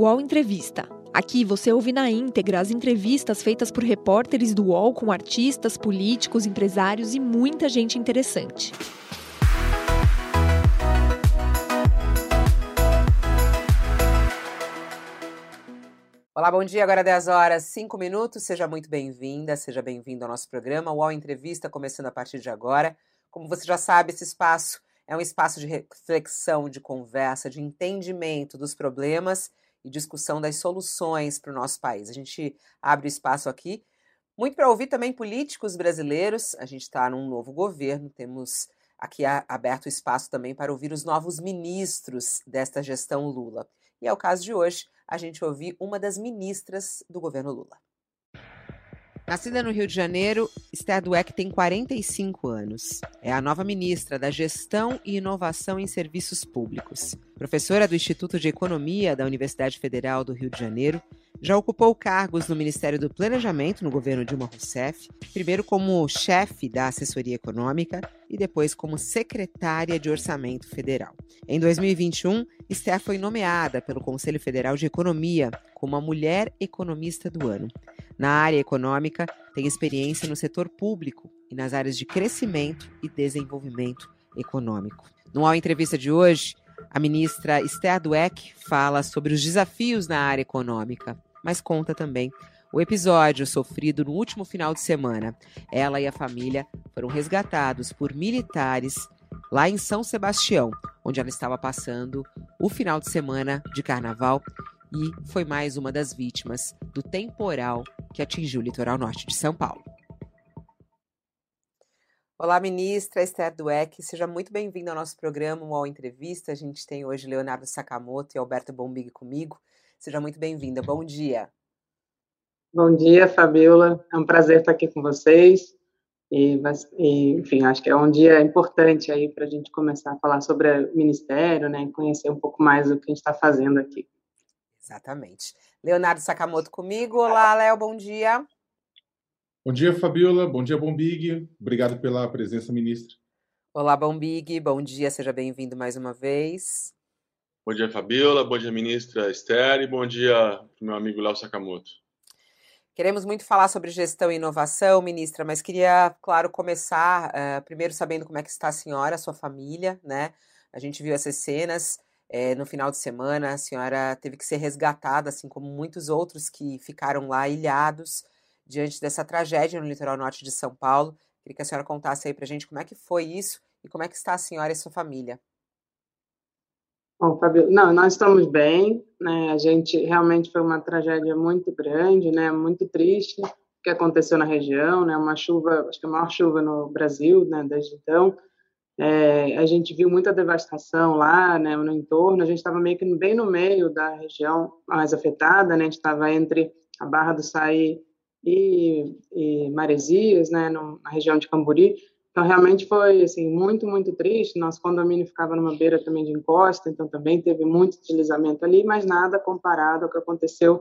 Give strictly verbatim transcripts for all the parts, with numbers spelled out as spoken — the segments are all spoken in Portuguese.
U O L Entrevista. Aqui você ouve na íntegra as entrevistas feitas por repórteres do U O L com artistas, políticos, empresários e muita gente interessante. Olá, bom dia. Agora é dez horas e cinco minutos. Seja muito bem-vinda, seja bem-vindo ao nosso programa U O L Entrevista, começando a partir de agora. Como você já sabe, esse espaço é um espaço de reflexão, de conversa, de entendimento dos problemas e discussão das soluções para o nosso país. A gente abre espaço aqui muito para ouvir também políticos brasileiros. A gente está num novo governo, temos aqui aberto espaço também para ouvir os novos ministros desta gestão Lula. E é o caso de hoje, a gente ouvir uma das ministras do governo Lula. Nascida no Rio de Janeiro, Esther Dweck tem quarenta e cinco anos. É a nova ministra da Gestão e Inovação em Serviços Públicos. Professora do Instituto de Economia da Universidade Federal do Rio de Janeiro, já ocupou cargos no Ministério do Planejamento no governo Dilma Rousseff, primeiro como chefe da assessoria econômica e depois como secretária de Orçamento Federal. Em dois mil e vinte e um, Esther foi nomeada pelo Conselho Federal de Economia como a mulher economista do ano. Na área econômica, tem experiência no setor público e nas áreas de crescimento e desenvolvimento econômico. No U O L Entrevista de hoje, a ministra Esther Dweck fala sobre os desafios na área econômica, mas conta também o episódio sofrido no último final de semana. Ela e a família foram resgatados por militares lá em São Sebastião, onde ela estava passando o final de semana de carnaval e foi mais uma das vítimas do temporal que atingiu o litoral norte de São Paulo. Olá, ministra Esther Dweck, seja muito bem-vinda ao nosso programa U O L Entrevista. A gente tem hoje Leonardo Sakamoto e Alberto Bombig comigo. Seja muito bem-vinda, bom dia. Bom dia, Fabiola, é um prazer estar aqui com vocês e, enfim, acho que é um dia importante aí para a gente começar a falar sobre o Ministério, né, e conhecer um pouco mais o que a gente está fazendo aqui. Exatamente. Leonardo Sakamoto comigo, olá, Léo, bom dia. Bom dia, Fabiola. Bom dia, Bombig. Obrigado pela presença, ministra. Olá, Bombig. Bom dia. Seja bem-vindo mais uma vez. Bom dia, Fabiola. Bom dia, ministra Esther. E bom dia, meu amigo Léo Sakamoto. Queremos muito falar sobre gestão e inovação, ministra, mas queria, claro, começar uh, primeiro sabendo como é que está a senhora, a sua família, né? A gente viu essas cenas uh, no final de semana. A senhora teve que ser resgatada, assim como muitos outros que ficaram lá ilhados, diante dessa tragédia no litoral norte de São Paulo. Queria que a senhora contasse aí para a gente como é que foi isso e como é que está a senhora e a sua família. Bom, Fabiola, não, nós estamos bem, né? A gente realmente foi uma tragédia muito grande, né? Muito triste o que aconteceu na região, né? Uma chuva, acho que a maior chuva no Brasil, né? Desde então, é, a gente viu muita devastação lá, né? No entorno, a gente estava meio que bem no meio da região mais afetada, né? A gente estava entre a Barra do Saí E, e Maresias, né, na região de Camburi. Então, realmente foi assim, muito, muito triste. Nosso condomínio ficava numa beira também de encosta, então também teve muito deslizamento ali, mas nada comparado ao que aconteceu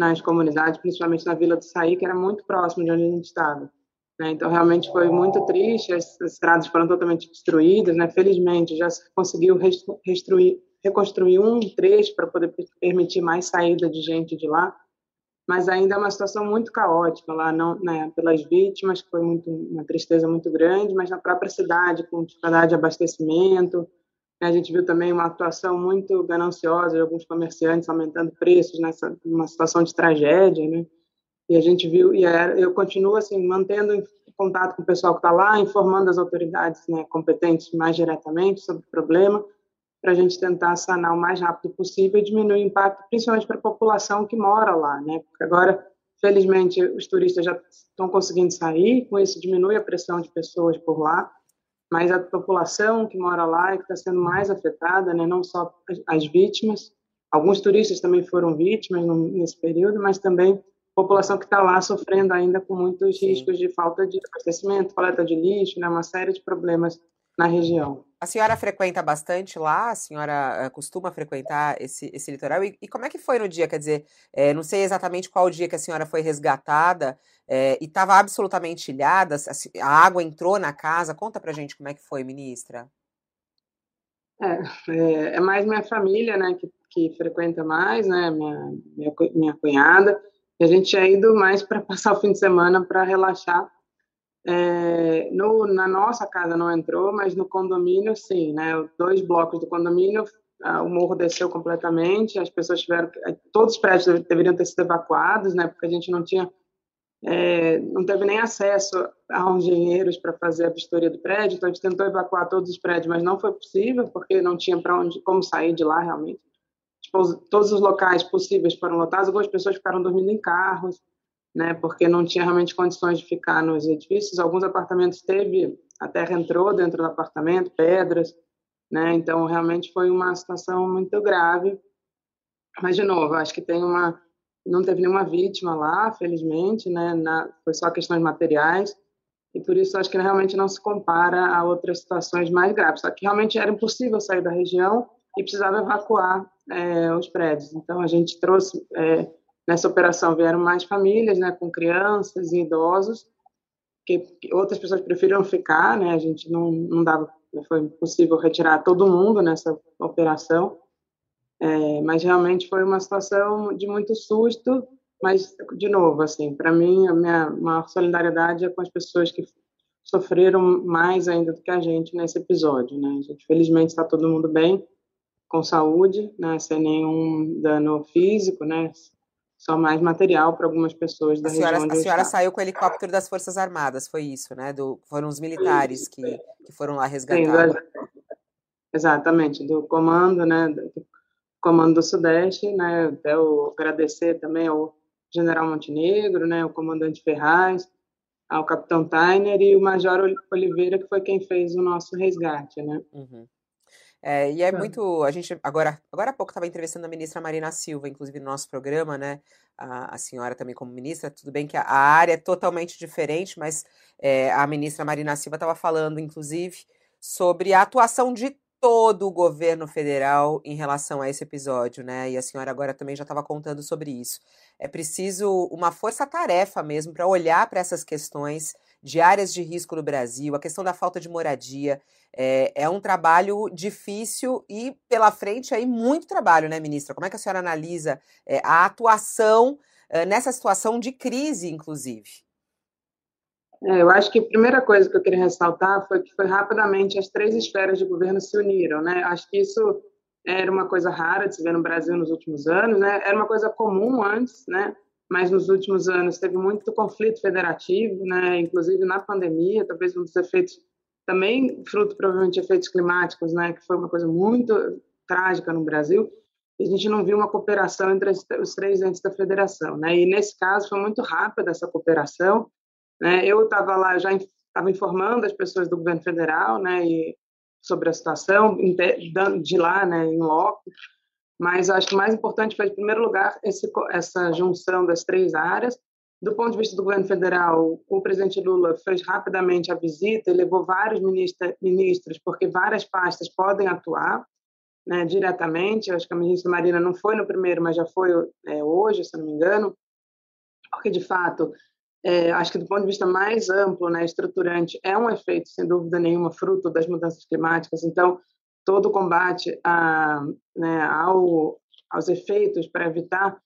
nas comunidades, principalmente na Vila do Saí, que era muito próximo de onde a gente estava, né? Então, realmente foi muito triste. As estradas foram totalmente destruídas, né? Felizmente, já se conseguiu restruir, reconstruir um trecho para poder permitir mais saída de gente de lá. Mas ainda é uma situação muito caótica lá, não, né, pelas vítimas, que foi muito, uma tristeza muito grande, mas na própria cidade, com dificuldade de abastecimento, né, a gente viu também uma atuação muito gananciosa de alguns comerciantes aumentando preços nessa uma situação de tragédia, né? E a gente viu, e eu continuo assim mantendo contato com o pessoal que está lá, informando as autoridades, né, competentes mais diretamente sobre o problema, para a gente tentar sanar o mais rápido possível e diminuir o impacto, principalmente para a população que mora lá, né? Porque agora, felizmente, os turistas já estão conseguindo sair, com isso diminui a pressão de pessoas por lá, mas a população que mora lá é que está sendo mais afetada, né? Não só as vítimas, alguns turistas também foram vítimas nesse período, mas também a população que está lá sofrendo ainda com muitos riscos de falta de abastecimento, coleta de lixo, né? Uma série de problemas na região. A senhora frequenta bastante lá? A senhora costuma frequentar esse, esse litoral? E, e como é que foi no dia? Quer dizer, é, não sei exatamente qual dia que a senhora foi resgatada, é, e estava absolutamente ilhada, a, a água entrou na casa. Conta pra gente como é que foi, ministra. É, é, é mais minha família, né, que, que frequenta mais, né, minha, minha, minha cunhada, e a gente tinha ido mais para passar o fim de semana para relaxar. É, no, na nossa casa não entrou, mas no condomínio sim, né, dois blocos do condomínio, a, o morro desceu completamente, as pessoas tiveram, todos os prédios deveriam ter sido evacuados, né, porque a gente não tinha, é, não teve nem acesso a engenheiros para fazer a vistoria do prédio, então a gente tentou evacuar todos os prédios, mas não foi possível, porque não tinha para onde, como sair de lá realmente. Tipo, todos os locais possíveis foram lotados, algumas pessoas ficaram dormindo em carros, né, porque não tinha realmente condições de ficar nos edifícios. Alguns apartamentos teve, a terra entrou dentro do apartamento, pedras, né, então realmente foi uma situação muito grave. Mas, de novo, acho que tem uma, não teve nenhuma vítima lá, felizmente, né, na, foi só questões materiais, e por isso acho que realmente não se compara a outras situações mais graves, só que realmente era impossível sair da região e precisava evacuar é, os prédios, então a gente trouxe... É, nessa operação vieram mais famílias, né, com crianças e idosos, que, que outras pessoas preferiram ficar, né, a gente não, não dava, foi impossível retirar todo mundo nessa operação, é, mas realmente foi uma situação de muito susto, mas, de novo, assim, para mim, a minha maior solidariedade é com as pessoas que sofreram mais ainda do que a gente nesse episódio, né, a gente, felizmente, está todo mundo bem, com saúde, né, sem nenhum dano físico, né, só mais material para algumas pessoas da região. A senhora saiu com o helicóptero das Forças Armadas, foi isso, né? Do, foram os militares que, que foram lá resgatar. Sim, exatamente, do comando, né? Do comando do Sudeste, né? Até eu agradecer também ao general Montenegro, né? O comandante Ferraz, ao capitão Tainer e o major Oliveira, que foi quem fez o nosso resgate, né? Uhum. É, e é muito, a gente agora, agora há pouco estava entrevistando a ministra Marina Silva, inclusive no nosso programa, né, a, a senhora também como ministra, tudo bem que a, a área é totalmente diferente, mas é, a ministra Marina Silva estava falando, inclusive, sobre a atuação de todo o governo federal em relação a esse episódio, né, e a senhora agora também já estava contando sobre isso. É preciso uma força-tarefa mesmo para olhar para essas questões de áreas de risco no Brasil, a questão da falta de moradia, é, é um trabalho difícil e pela frente aí muito trabalho, né, ministra? Como é que a senhora analisa é, a atuação é, nessa situação de crise, inclusive? É, eu acho que a primeira coisa que eu queria ressaltar foi que foi rapidamente as três esferas de governo se uniram, né? Acho que isso era uma coisa rara de se ver no Brasil nos últimos anos, né? Era uma coisa comum antes, né? Mas nos últimos anos teve muito conflito federativo, né? Inclusive na pandemia, talvez um dos efeitos, também fruto provavelmente de efeitos climáticos, né? Que foi uma coisa muito trágica no Brasil, e a gente não viu uma cooperação entre os três entes da federação, né? E nesse caso foi muito rápida essa cooperação, né? Eu estava lá, já estava informando as pessoas do governo federal, né? E sobre a situação, de lá, né? Em loco. Mas acho que o mais importante foi, em primeiro lugar, esse, essa junção das três áreas. Do ponto de vista do governo federal, o presidente Lula fez rapidamente a visita e levou vários ministra, ministros, porque várias pastas podem atuar, né, diretamente. Eu acho que a ministra Marina não foi no primeiro, mas já foi é, hoje, se não me engano, porque, de fato, é, acho que do ponto de vista mais amplo, né, estruturante, é um efeito, sem dúvida nenhuma, fruto das mudanças climáticas. Então, todo o combate a, né, ao, aos efeitos para evitar,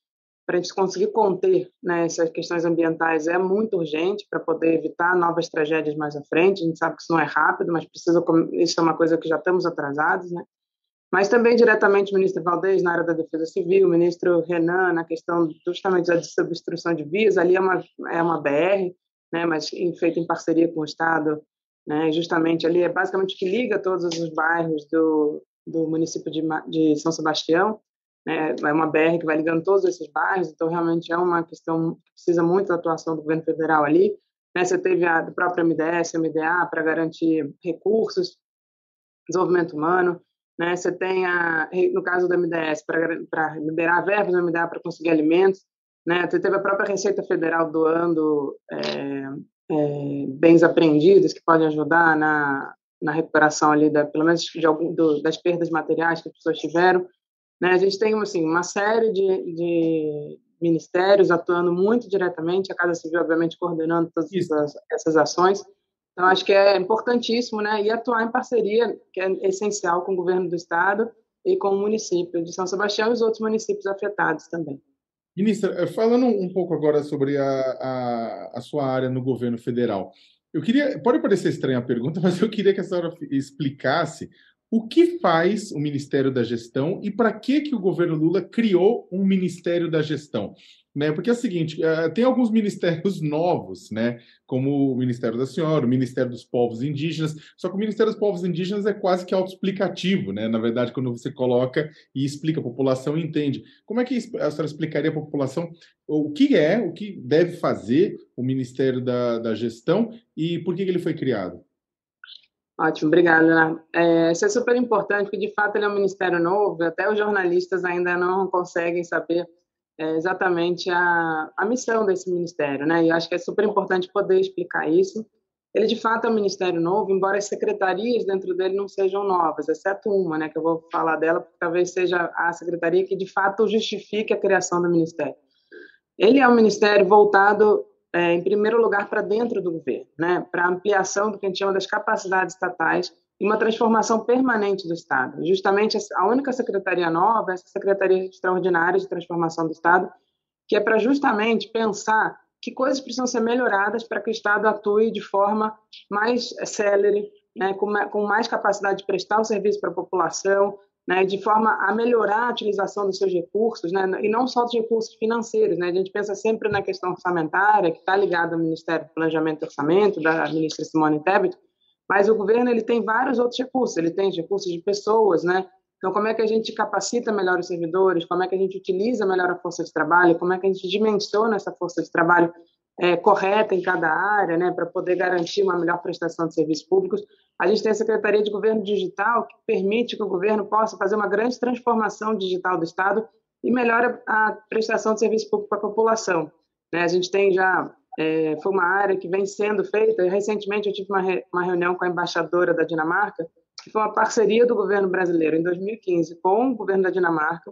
para a gente conseguir conter, né, essas questões ambientais é muito urgente para poder evitar novas tragédias mais à frente. A gente sabe que isso não é rápido, mas precisa, isso é uma coisa que já estamos atrasados, né? Mas também diretamente o ministro Valdez na área da Defesa Civil, o ministro Renan na questão justamente da substituição de vias, ali é uma, é uma B R, né, mas feita em parceria com o Estado, né, justamente ali é basicamente o que liga todos os bairros do, do município de, de São Sebastião, né, é uma B R que vai ligando todos esses bairros, então realmente é uma questão que precisa muito da atuação do governo federal ali, né, você teve a do próprio M D S, M D A, para garantir recursos, desenvolvimento humano, né, você tem, a, no caso do M D S, para liberar verbas do M D A para conseguir alimentos, né, você teve a própria Receita Federal doando... É, É, bens apreendidos que podem ajudar na, na recuperação ali, da, pelo menos de algum, do, das perdas materiais que as pessoas tiveram, né? A gente tem assim, uma série de, de ministérios atuando muito diretamente, a Casa Civil, obviamente, coordenando todas essas, essas ações. Então, acho que é importantíssimo, né? E atuar em parceria, que é essencial com o governo do Estado e com o município de São Sebastião e os outros municípios afetados também. Ministra, falando um pouco agora sobre a, a, a sua área no governo federal, eu queria, pode parecer estranha a pergunta, mas eu queria que a senhora explicasse o que faz o Ministério da Gestão e para que, que o governo Lula criou um Ministério da Gestão. Né? Porque é o seguinte, tem alguns ministérios novos, né? Como o Ministério da Senhora, o Ministério dos Povos Indígenas, só que o Ministério dos Povos Indígenas é quase que autoexplicativo, né? Na verdade, quando você coloca e explica, a população entende. Como é que a senhora explicaria para a população o que é, o que deve fazer o Ministério da, da Gestão e por que ele foi criado? Ótimo, obrigada, Leonardo. É, isso é super importante, porque de fato ele é um ministério novo, até os jornalistas ainda não conseguem saber É exatamente a, a missão desse ministério, né? E eu acho que é super importante poder explicar isso. Ele, de fato, é um ministério novo, embora as secretarias dentro dele não sejam novas, exceto uma, né, que eu vou falar dela, porque talvez seja a secretaria que, de fato, justifique a criação do ministério. Ele é um ministério voltado, é, em primeiro lugar, para dentro do governo, né? Para ampliação do que a gente chama das capacidades estatais e uma transformação permanente do Estado. Justamente a única secretaria nova é essa Secretaria Extraordinária de Transformação do Estado, que é para justamente pensar que coisas precisam ser melhoradas para que o Estado atue de forma mais célere, né, com, com mais capacidade de prestar o serviço para a população, né, de forma a melhorar a utilização dos seus recursos, né, e não só dos recursos financeiros. Né, a gente pensa sempre na questão orçamentária, que está ligada ao Ministério do Planejamento e Orçamento, da ministra Simone Tebet, mas o governo ele tem vários outros recursos, ele tem recursos de pessoas, né? Então, como é que a gente capacita melhor os servidores, como é que a gente utiliza melhor a força de trabalho, como é que a gente dimensiona essa força de trabalho é, correta em cada área, né? Para poder garantir uma melhor prestação de serviços públicos. A gente tem a Secretaria de Governo Digital, que permite que o governo possa fazer uma grande transformação digital do Estado e melhora a prestação de serviço público para a população. Né? A gente tem já... É, foi uma área que vem sendo feita. Recentemente eu tive uma, re, uma reunião com a embaixadora da Dinamarca, que foi uma parceria do governo brasileiro em dois mil e quinze com o governo da Dinamarca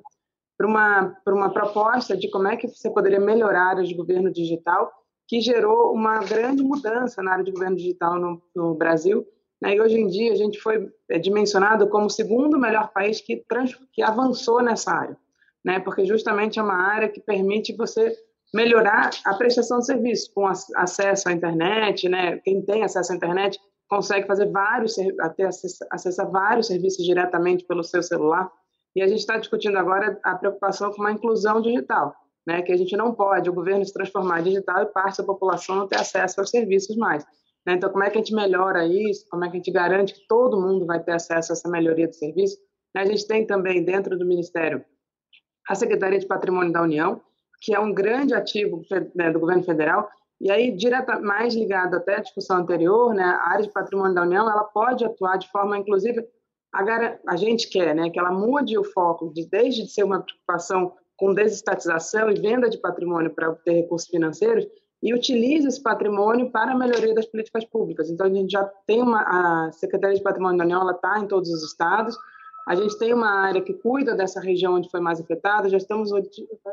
para uma, para uma proposta de como é que você poderia melhorar o governo digital, que gerou uma grande mudança na área de governo digital no, no Brasil. Né? E hoje em dia a gente foi dimensionado como o segundo melhor país que, trans, que avançou nessa área, né? Porque justamente é uma área que permite você melhorar a prestação de serviço com acesso à internet, né? Quem tem acesso à internet consegue fazer vários, até acessar vários serviços diretamente pelo seu celular. E a gente está discutindo agora a preocupação com uma inclusão digital, né? Que a gente não pode, o governo se transformar em digital e parte da população não ter acesso aos serviços mais. Né? Então, como é que a gente melhora isso? Como é que a gente garante que todo mundo vai ter acesso a essa melhoria do serviço? A gente tem também, dentro do Ministério, a Secretaria de Patrimônio da União, que é um grande ativo do governo federal, e aí, direta, mais ligado até à discussão anterior, né, a área de patrimônio da União, ela pode atuar de forma, inclusive, a, a gente quer, né, que ela mude o foco, de, desde de ser uma preocupação com desestatização e venda de patrimônio para obter recursos financeiros, e utilize esse patrimônio para a melhoria das políticas públicas. Então, a gente já tem uma... A Secretaria de Patrimônio da União, ela está em todos os estados. A gente tem uma área que cuida dessa região onde foi mais afetada, já estamos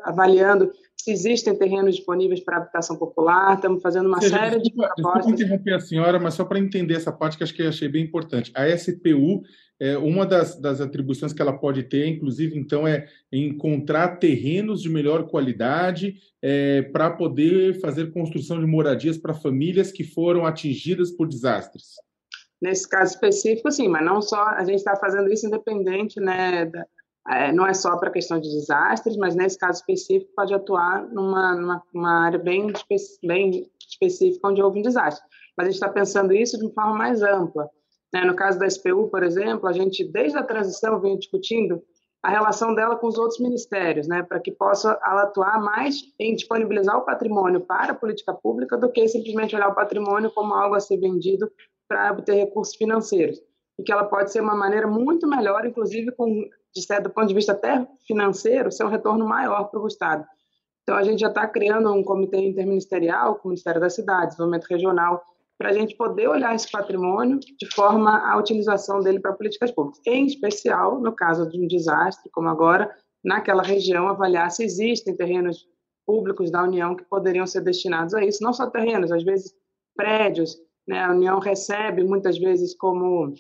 avaliando se existem terrenos disponíveis para habitação popular, estamos fazendo uma seja, série desculpa, de propostas. Desculpa interromper a senhora, mas só para entender essa parte que acho que eu achei bem importante. A S P U, é, uma das, das atribuições que ela pode ter, inclusive, então, é encontrar terrenos de melhor qualidade é, para poder fazer construção de moradias para famílias que foram atingidas por desastres. Nesse caso específico, sim, mas não só, a gente está fazendo isso independente, né, da, é, não é só para a questão de desastres, mas nesse caso específico pode atuar numa, numa uma área bem, espe bem específica onde houve um desastre. Mas a gente está pensando isso de uma forma mais ampla. Né? No caso da S P U, por exemplo, a gente, desde a transição, vem discutindo a relação dela com os outros ministérios, né, para que possa ela atuar mais em disponibilizar o patrimônio para a política pública do que simplesmente olhar o patrimônio como algo a ser vendido para obter recursos financeiros, e que ela pode ser uma maneira muito melhor, inclusive, com, de certo, do ponto de vista até financeiro, ser um retorno maior para o Estado. Então, a gente já está criando um comitê interministerial com o Ministério das Cidades, Desenvolvimento Regional, para a gente poder olhar esse patrimônio de forma a utilização dele para políticas públicas, em especial, no caso de um desastre, como agora, naquela região, avaliar se existem terrenos públicos da União que poderiam ser destinados a isso, não só terrenos, às vezes prédios. Né, a União recebe, muitas vezes, como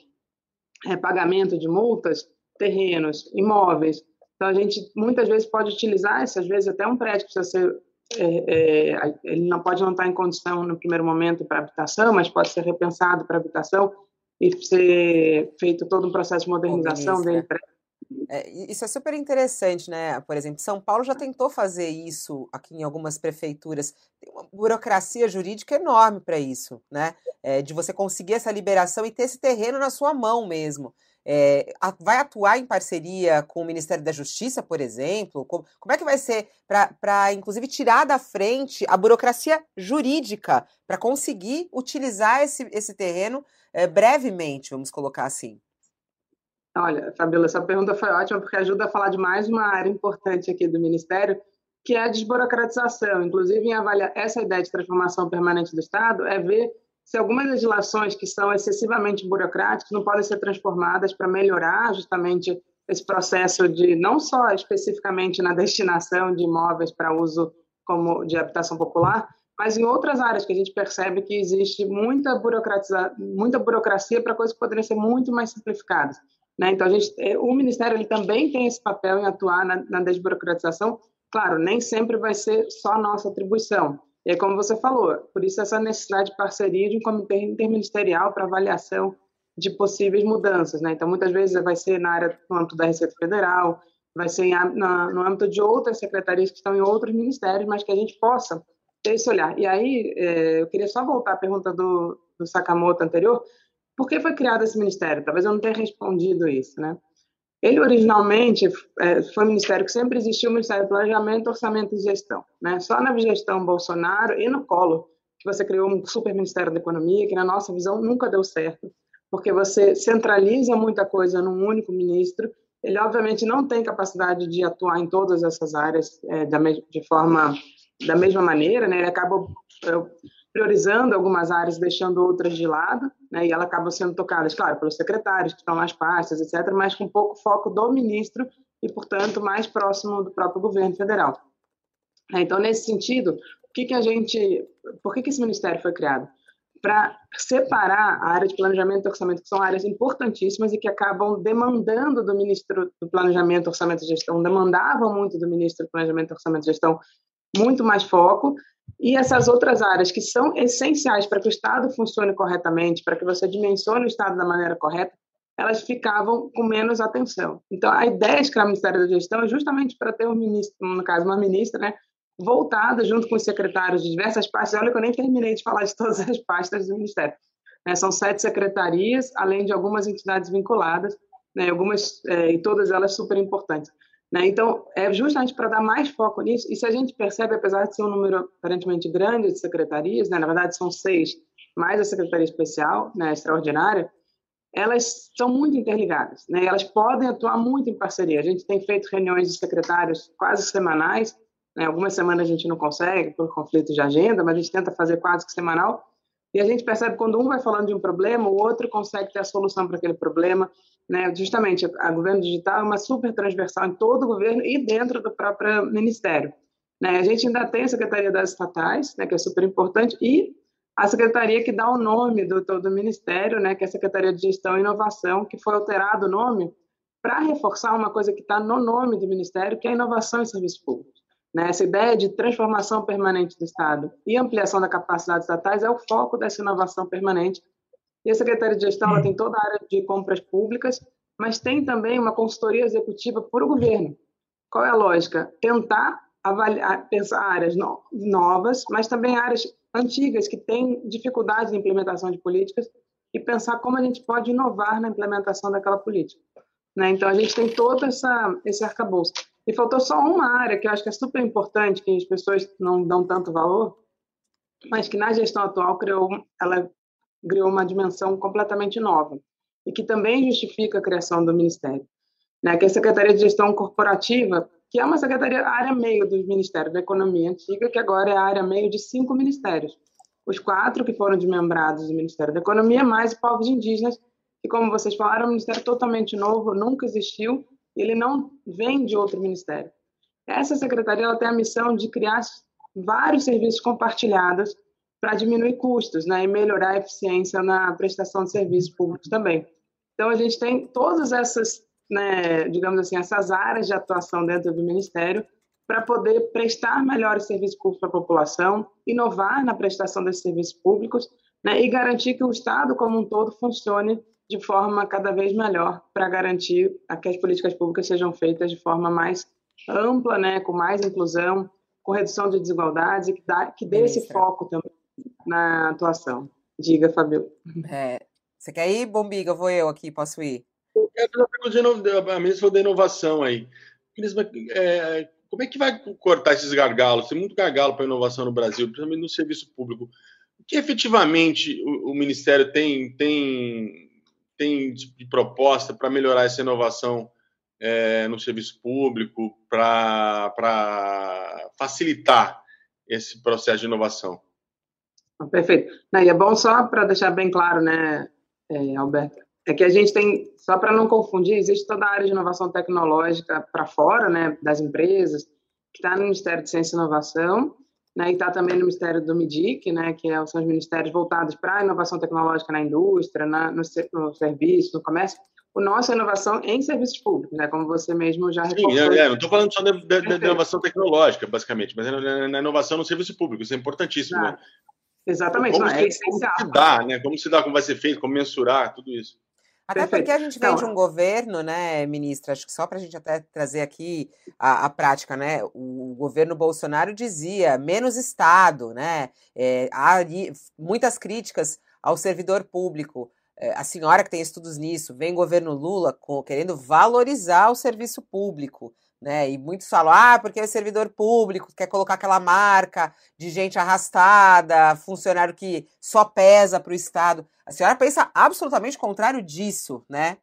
é, pagamento de multas, terrenos, imóveis. Então, a gente muitas vezes pode utilizar, isso, às vezes até um prédio precisa ser, é, é, ele não pode não estar em condição no primeiro momento para habitação, mas pode ser repensado para habitação e ser feito todo um processo de modernização dele. É, isso é super interessante, né? Por exemplo, São Paulo já tentou fazer isso aqui em algumas prefeituras. Tem uma burocracia jurídica enorme para isso, né? É, de você conseguir essa liberação e ter esse terreno na sua mão mesmo. É, vai atuar em parceria com o Ministério da Justiça, por exemplo? Como, como é que vai ser para, inclusive, tirar da frente a burocracia jurídica para conseguir utilizar esse, esse terreno é, brevemente, vamos colocar assim? Olha, Fabiola, essa pergunta foi ótima porque ajuda a falar de mais uma área importante aqui do Ministério, que é a desburocratização. Inclusive, em avaliar essa ideia de transformação permanente do Estado é ver se algumas legislações que são excessivamente burocráticas não podem ser transformadas para melhorar justamente esse processo de, não só especificamente na destinação de imóveis para uso como de habitação popular, mas em outras áreas que a gente percebe que existe muita, burocratiza... muita burocracia para coisas que poderiam ser muito mais simplificadas. Né? Então, a gente, o Ministério ele também tem esse papel em atuar na, na desburocratização. Claro, nem sempre vai ser só nossa atribuição. E é como você falou, por isso essa necessidade de parceria de um comitê interministerial para avaliação de possíveis mudanças. Né? Então, muitas vezes vai ser na área, no âmbito da Receita Federal, vai ser em, na, no âmbito de outras secretarias que estão em outros ministérios, mas que a gente possa ter esse olhar. E aí, eh, eu queria só voltar à pergunta do, do Sakamoto anterior. Por que foi criado esse ministério? Talvez eu não tenha respondido isso, né? Ele originalmente foi um ministério que sempre existiu, o Ministério do Planejamento, Orçamento e Gestão, né? Só na gestão Bolsonaro e no Collor que você criou um super Ministério da Economia, que na nossa visão nunca deu certo, porque você centraliza muita coisa num único ministro. Ele obviamente não tem capacidade de atuar em todas essas áreas é, da me- de forma da mesma maneira, né? Ele acaba eu, priorizando algumas áreas, deixando outras de lado, né, e elas acabam sendo tocadas, claro, pelos secretários que estão nas pastas, etcétera, mas com pouco foco do ministro e, portanto, mais próximo do próprio governo federal. Então, nesse sentido, o que que a gente, por que que esse ministério foi criado? Para separar a área de planejamento e orçamento, que são áreas importantíssimas e que acabam demandando do ministro do planejamento, orçamento e gestão, demandavam muito do ministro do planejamento, orçamento e gestão, muito mais foco, e essas outras áreas que são essenciais para que o Estado funcione corretamente, para que você dimensione o Estado da maneira correta, elas ficavam com menos atenção. Então, a ideia de criar o Ministério da Gestão é justamente para ter um ministro, no caso, uma ministra, né, voltada junto com os secretários de diversas pastas. Olha que eu nem terminei de falar de todas as pastas do Ministério. Né, são sete secretarias, além de algumas entidades vinculadas, né, algumas, eh, e todas elas super importantes. Então, é justamente para dar mais foco nisso, e se a gente percebe, apesar de ser um número aparentemente grande de secretarias, né, na verdade são seis, mais a Secretaria Especial, né, extraordinária, elas são muito interligadas, né, elas podem atuar muito em parceria. A gente tem feito reuniões de secretários quase semanais, né, algumas semanas a gente não consegue por conflitos de agenda, mas a gente tenta fazer quase que semanal, e a gente percebe quando um vai falando de um problema, o outro consegue ter a solução para aquele problema. Né, justamente, a governo digital é uma super transversal em todo o governo e dentro do próprio ministério. Né, a gente ainda tem a Secretaria das Estatais, né, que é super importante, e a secretaria que dá o nome do todo o ministério, né, que é a Secretaria de Gestão e Inovação, que foi alterado o nome para reforçar uma coisa que está no nome do ministério, que é a inovação em serviços públicos. Né, essa ideia de transformação permanente do Estado e ampliação da capacidade estatais é o foco dessa inovação permanente. E a Secretaria de Gestão ela tem toda a área de compras públicas, mas tem também uma consultoria executiva para o governo. Qual é a lógica? Tentar avaliar, pensar áreas no, novas, mas também áreas antigas que têm dificuldade de implementação de políticas e pensar como a gente pode inovar na implementação daquela política. Né? Então, a gente tem todo essa, esse arcabouço. E faltou só uma área que eu acho que é super importante, que as pessoas não dão tanto valor, mas que na gestão atual criou... ela criou uma dimensão completamente nova e que também justifica a criação do Ministério, né? Que é a Secretaria de Gestão Corporativa, que é uma secretaria área meio dos Ministérios da Economia antiga, que agora é a área meio de cinco ministérios. Os quatro que foram desmembrados do Ministério da Economia, mais povos indígenas, que, como vocês falaram, é um ministério totalmente novo, nunca existiu, ele não vem de outro ministério. Essa secretaria ela tem a missão de criar vários serviços compartilhados para diminuir custos, né, e melhorar a eficiência na prestação de serviços públicos também. Então, a gente tem todas essas né, digamos assim, essas áreas de atuação dentro do Ministério para poder prestar melhores serviços públicos para a população, inovar na prestação desses serviços públicos, né, e garantir que o Estado como um todo funcione de forma cada vez melhor para garantir que as políticas públicas sejam feitas de forma mais ampla, né, com mais inclusão, com redução de desigualdades e que, dá, que dê Ministra. esse foco também na atuação. Diga, Fabiola. É, você quer ir, Bombig? Eu vou eu aqui, posso ir? Eu quero fazer uma pergunta de a ministra da inovação aí. É, como é que vai cortar esses gargalos? Tem muito gargalo para a inovação no Brasil, principalmente no serviço público. O que efetivamente o, o Ministério tem, tem, tem de proposta para melhorar essa inovação é, no serviço público, para facilitar esse processo de inovação? Perfeito. E é bom só para deixar bem claro, né, Alberto, é que a gente tem, só para não confundir, existe toda a área de inovação tecnológica para fora, né, das empresas, que está no Ministério de Ciência e Inovação, né, e está também no Ministério do M I D I C, né, que são os ministérios voltados para a inovação tecnológica na indústria, na, no, no serviço, no comércio. O nosso é inovação em serviços públicos, né, como você mesmo já reportou. Sim, eu, eu não estou falando só da, da, da inovação tecnológica, basicamente, mas na, na inovação no serviço público, isso é importantíssimo, tá, né? Exatamente, como, não, é essencial. Como se dá, né? Como se dá, como vai ser feito, como mensurar, tudo isso. Até Perfeito. porque a gente vem de um governo, né, ministra, acho que só para a gente até trazer aqui a, a prática, né, o governo Bolsonaro dizia menos Estado, né, é, há muitas críticas ao servidor público, é, a senhora que tem estudos nisso, vem governo Lula com, querendo valorizar o serviço público, né, e muitos falam, ah, porque é servidor público, quer colocar aquela marca de gente arrastada, funcionário que só pesa para o Estado. A senhora pensa absolutamente contrário disso, né?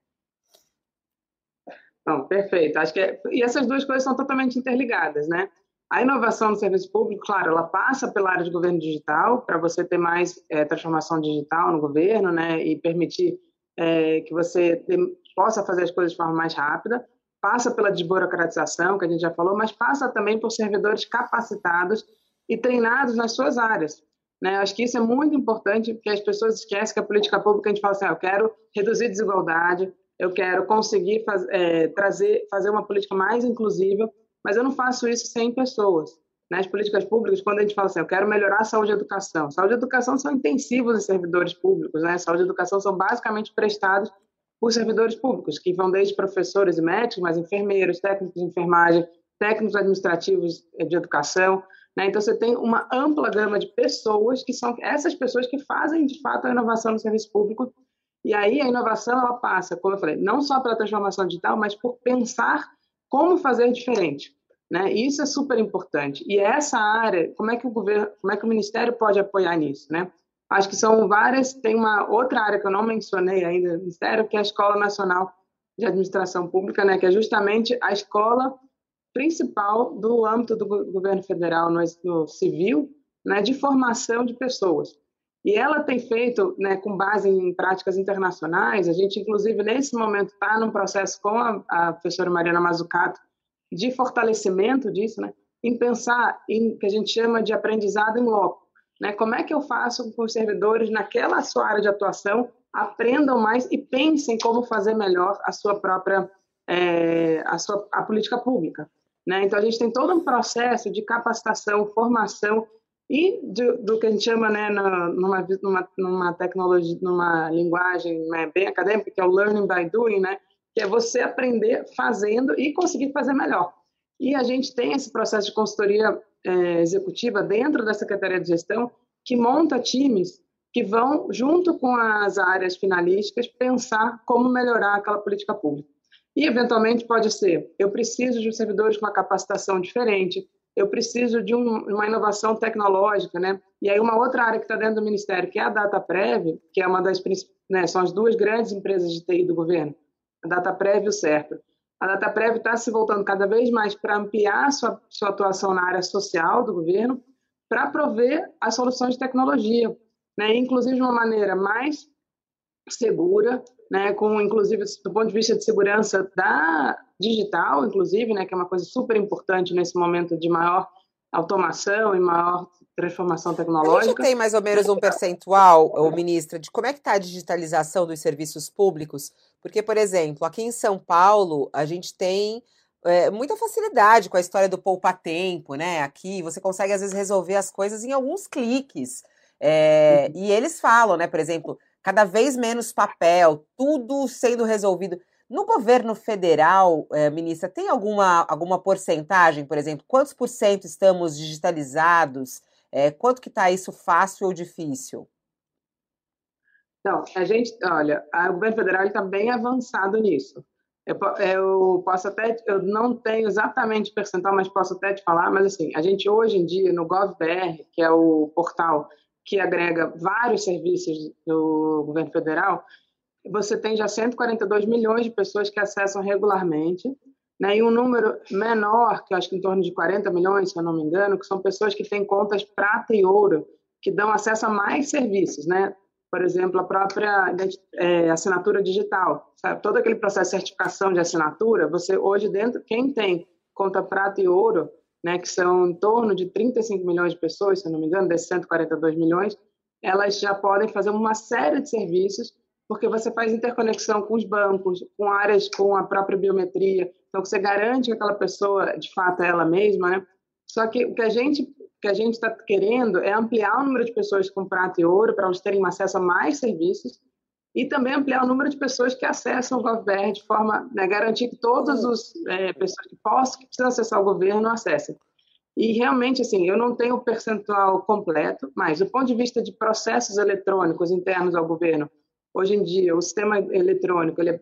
Não, perfeito. Acho que é... E essas duas coisas são totalmente interligadas, né? A inovação no serviço público, claro, ela passa pela área de governo digital, para você ter mais é, transformação digital no governo, né, e permitir é, que você tem, possa fazer as coisas de forma mais rápida. Passa pela desburocratização, que a gente já falou, mas passa também por servidores capacitados e treinados nas suas áreas, né? Acho que isso é muito importante, porque as pessoas esquecem que a política pública, a gente fala assim, ah, eu quero reduzir desigualdade, eu quero conseguir faz, é, trazer, fazer uma política mais inclusiva, mas eu não faço isso sem pessoas, né? As políticas públicas, quando a gente fala assim, eu quero melhorar a saúde e a educação, saúde e educação são intensivos em servidores públicos, né? Saúde e educação são basicamente prestados por servidores públicos, que vão desde professores e médicos, mas enfermeiros, técnicos de enfermagem, técnicos administrativos de educação, né? Então, você tem uma ampla gama de pessoas, que são essas pessoas que fazem, de fato, a inovação no serviço público. E aí, a inovação, ela passa, como eu falei, não só pela transformação digital, mas por pensar como fazer diferente, né? E isso é super importante. E essa área, como é que o governo, como é que o Ministério pode apoiar nisso, né? Acho que são várias, tem uma outra área que eu não mencionei ainda no Ministério, que é a Escola Nacional de Administração Pública, né, que é justamente a escola principal do âmbito do governo federal no, no civil, né, de formação de pessoas. E ela tem feito, né, com base em práticas internacionais, a gente, inclusive, nesse momento, está num processo com a, a professora Mariana Mazzucato de fortalecimento disso, né, em pensar em que a gente chama de aprendizado em loco. Como é que eu faço com os servidores naquela sua área de atuação aprendam mais e pensem como fazer melhor a sua própria é, a sua a política pública, né? Então a gente tem todo um processo de capacitação, formação e do, do que a gente chama, né, numa numa numa tecnologia, numa linguagem, né, bem acadêmica, que é o learning by doing, né? Que é você aprender fazendo e conseguir fazer melhor. E a gente tem esse processo de consultoria É, executiva dentro da Secretaria de Gestão, que monta times que vão, junto com as áreas finalísticas, pensar como melhorar aquela política pública. E, eventualmente, pode ser, eu preciso de um servidor com uma capacitação diferente, eu preciso de um, uma inovação tecnológica, né? E aí, uma outra área que está dentro do Ministério, que é a Dataprev, que é uma das né, são as duas grandes empresas de T I do governo, a Dataprev e o SERPRO. A Dataprev está se voltando cada vez mais para ampliar sua, sua atuação na área social do governo, para prover as soluções de tecnologia, né? Inclusive de uma maneira mais segura, né? Com, inclusive do ponto de vista de segurança da digital, inclusive, né? Que é uma coisa super importante nesse momento de maior automação e maior transformação tecnológica. A gente tem mais ou menos um percentual, ô, ministra, de como é que está a digitalização dos serviços públicos? Porque, por exemplo, aqui em São Paulo, a gente tem é, muita facilidade com a história do poupa-tempo, né? Aqui você consegue, às vezes, resolver as coisas em alguns cliques. É, uhum. E eles falam, né, por exemplo, cada vez menos papel, tudo sendo resolvido. No governo federal, eh, ministra, tem alguma, alguma porcentagem, por exemplo? Quantos por cento estamos digitalizados? Eh, quanto que está isso fácil ou difícil? Então, a gente, olha, o governo federal está bem avançado nisso. Eu, eu posso até, eu não tenho exatamente percentual, mas posso até te falar, mas assim, a gente hoje em dia, no Gov ponto br, que é o portal que agrega vários serviços do governo federal, você tem já cento e quarenta e dois milhões de pessoas que acessam regularmente, né? E um número menor, que eu acho que em torno de quarenta milhões, se eu não me engano, que são pessoas que têm contas prata e ouro, que dão acesso a mais serviços, né? Por exemplo, a própria é, assinatura digital, sabe? Todo aquele processo de certificação de assinatura, você hoje dentro, quem tem conta prata e ouro, né, que são em torno de trinta e cinco milhões de pessoas, se eu não me engano, desses cento e quarenta e dois milhões, elas já podem fazer uma série de serviços, porque você faz interconexão com os bancos, com áreas, com a própria biometria, então você garante que aquela pessoa, de fato, é ela mesma, né? Só que o que a gente que a gente está querendo é ampliar o número de pessoas com prata e ouro para elas terem acesso a mais serviços e também ampliar o número de pessoas que acessam o Gov ponto br de forma, né, garantir que todas as é, pessoas que possam, que precisam acessar o governo, acessem. E realmente, assim, eu não tenho o percentual completo, mas do ponto de vista de processos eletrônicos internos ao governo, hoje em dia, o sistema eletrônico, ele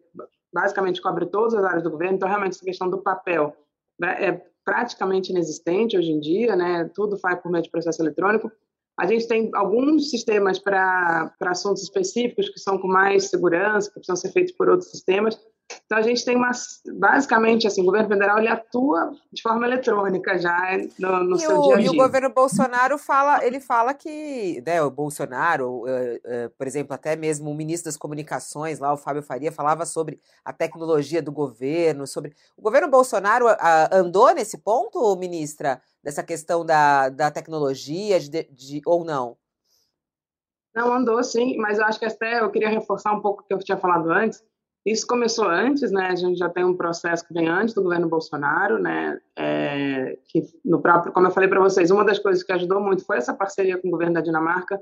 basicamente cobre todas as áreas do governo, então realmente essa questão do papel é praticamente inexistente hoje em dia, né? Tudo faz por meio de processo eletrônico. A gente tem alguns sistemas para assuntos específicos que são com mais segurança, que precisam ser feitos por outros sistemas. Então, a gente tem uma... Basicamente, assim, o governo federal ele atua de forma eletrônica já no, no seu o, dia a dia. E o governo Bolsonaro fala, ele fala que, né, o Bolsonaro, por exemplo, até mesmo o ministro das Comunicações, lá, o Fábio Faria, falava sobre a tecnologia do governo, sobre... O governo Bolsonaro andou nesse ponto, ministra, dessa questão da, da tecnologia, de, de, ou não? Não, andou sim, mas eu acho que até eu queria reforçar um pouco o que eu tinha falado antes. Isso começou antes, né? A gente já tem um processo que vem antes do governo Bolsonaro, né? É, que no próprio, como eu falei para vocês, uma das coisas que ajudou muito foi essa parceria com o governo da Dinamarca,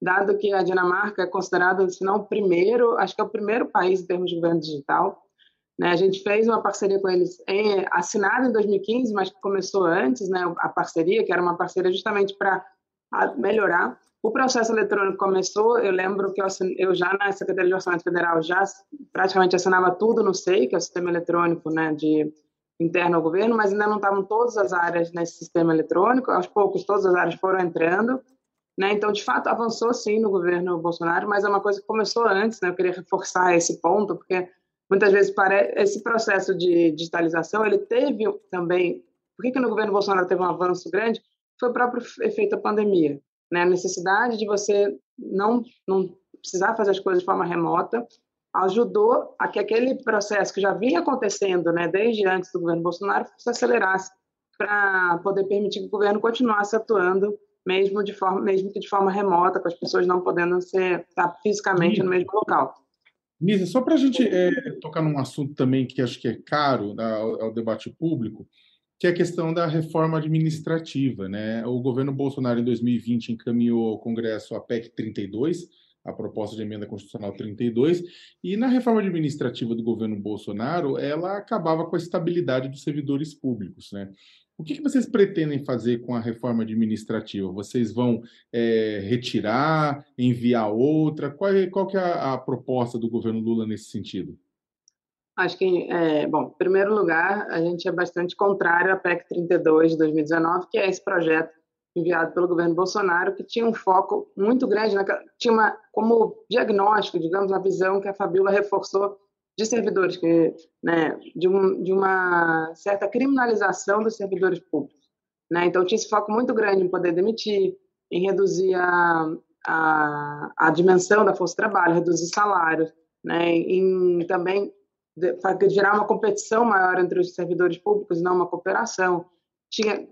dado que a Dinamarca é considerada, se não o primeiro, acho que é o primeiro país em termos de governo digital, né? A gente fez uma parceria com eles, em, assinada em dois mil e quinze, mas que começou antes, né? A parceria, que era uma parceria justamente para melhorar. O processo eletrônico começou, eu lembro que eu, assin... eu já na Secretaria de Orçamento Federal já praticamente assinava tudo no S E I, que é o sistema eletrônico, né, de interno ao governo, mas ainda não estavam todas as áreas nesse sistema eletrônico, aos poucos todas as áreas foram entrando, né? Então, de fato, avançou sim no governo Bolsonaro, mas é uma coisa que começou antes, né? Eu queria reforçar esse ponto, porque muitas vezes pare... esse processo de digitalização, ele teve também, por que que no governo Bolsonaro teve um avanço grande? Foi o próprio efeito da pandemia, né? A necessidade de você não, não precisar fazer as coisas de forma remota ajudou a que aquele processo que já vinha acontecendo, né, desde antes do governo Bolsonaro se acelerasse para poder permitir que o governo continuasse atuando mesmo, de forma, mesmo que de forma remota, com as pessoas não podendo ser, estar fisicamente no mesmo local. Misa, só para a gente é, tocar num assunto também que acho que é caro ao, ao debate público, que é a questão da reforma administrativa, né? O governo Bolsonaro, em dois mil e vinte, encaminhou ao Congresso a P E C trinta e dois, a proposta de emenda constitucional trinta e dois, e na reforma administrativa do governo Bolsonaro, ela acabava com a estabilidade dos servidores públicos, né? O que que vocês pretendem fazer com a reforma administrativa? Vocês vão é, retirar, enviar outra? Qual, qual que é a, a proposta do governo Lula nesse sentido? Acho que, é, bom, em primeiro lugar, a gente é bastante contrário à P E C trinta e dois de dois mil e dezenove, que é esse projeto enviado pelo governo Bolsonaro, que tinha um foco muito grande, na, tinha uma, como diagnóstico, digamos, a visão que a Fabiola reforçou de servidores, que, né, de, um, de uma certa criminalização dos servidores públicos, né? Então, tinha esse foco muito grande em poder demitir, em reduzir a, a, a dimensão da força de trabalho, reduzir salários, né? Em também... para gerar uma competição maior entre os servidores públicos e não uma cooperação. tinha,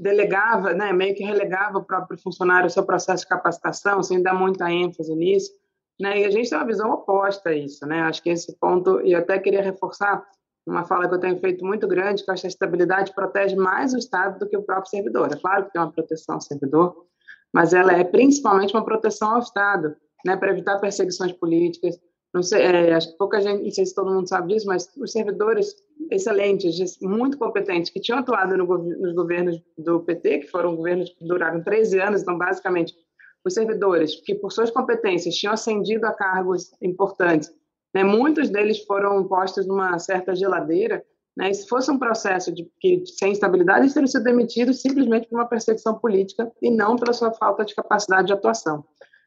delegava, né, meio que relegava o próprio funcionário o seu processo de capacitação, sem dar muita ênfase nisso, né, e a gente tem uma visão oposta a isso, né, acho que esse ponto, e eu até queria reforçar uma fala que eu tenho feito muito grande, que eu acho que a estabilidade protege mais o Estado do que o próprio servidor, é claro que tem uma proteção ao servidor, mas ela é principalmente uma proteção ao Estado, né, para evitar perseguições políticas. Não sei, é, acho que pouca gente, não sei se todo mundo sabe disso, mas os servidores excelentes, muito competentes, que tinham atuado no, nos governos do P T, que foram governos que duraram treze anos, então, basicamente, os servidores que, por suas competências, tinham ascendido a cargos importantes, né, muitos deles foram postos numa certa geladeira, né, e se fosse um processo de, que, sem estabilidade, eles teriam sido demitidos simplesmente por uma perseguição política e não pela sua falta de capacidade de atuação.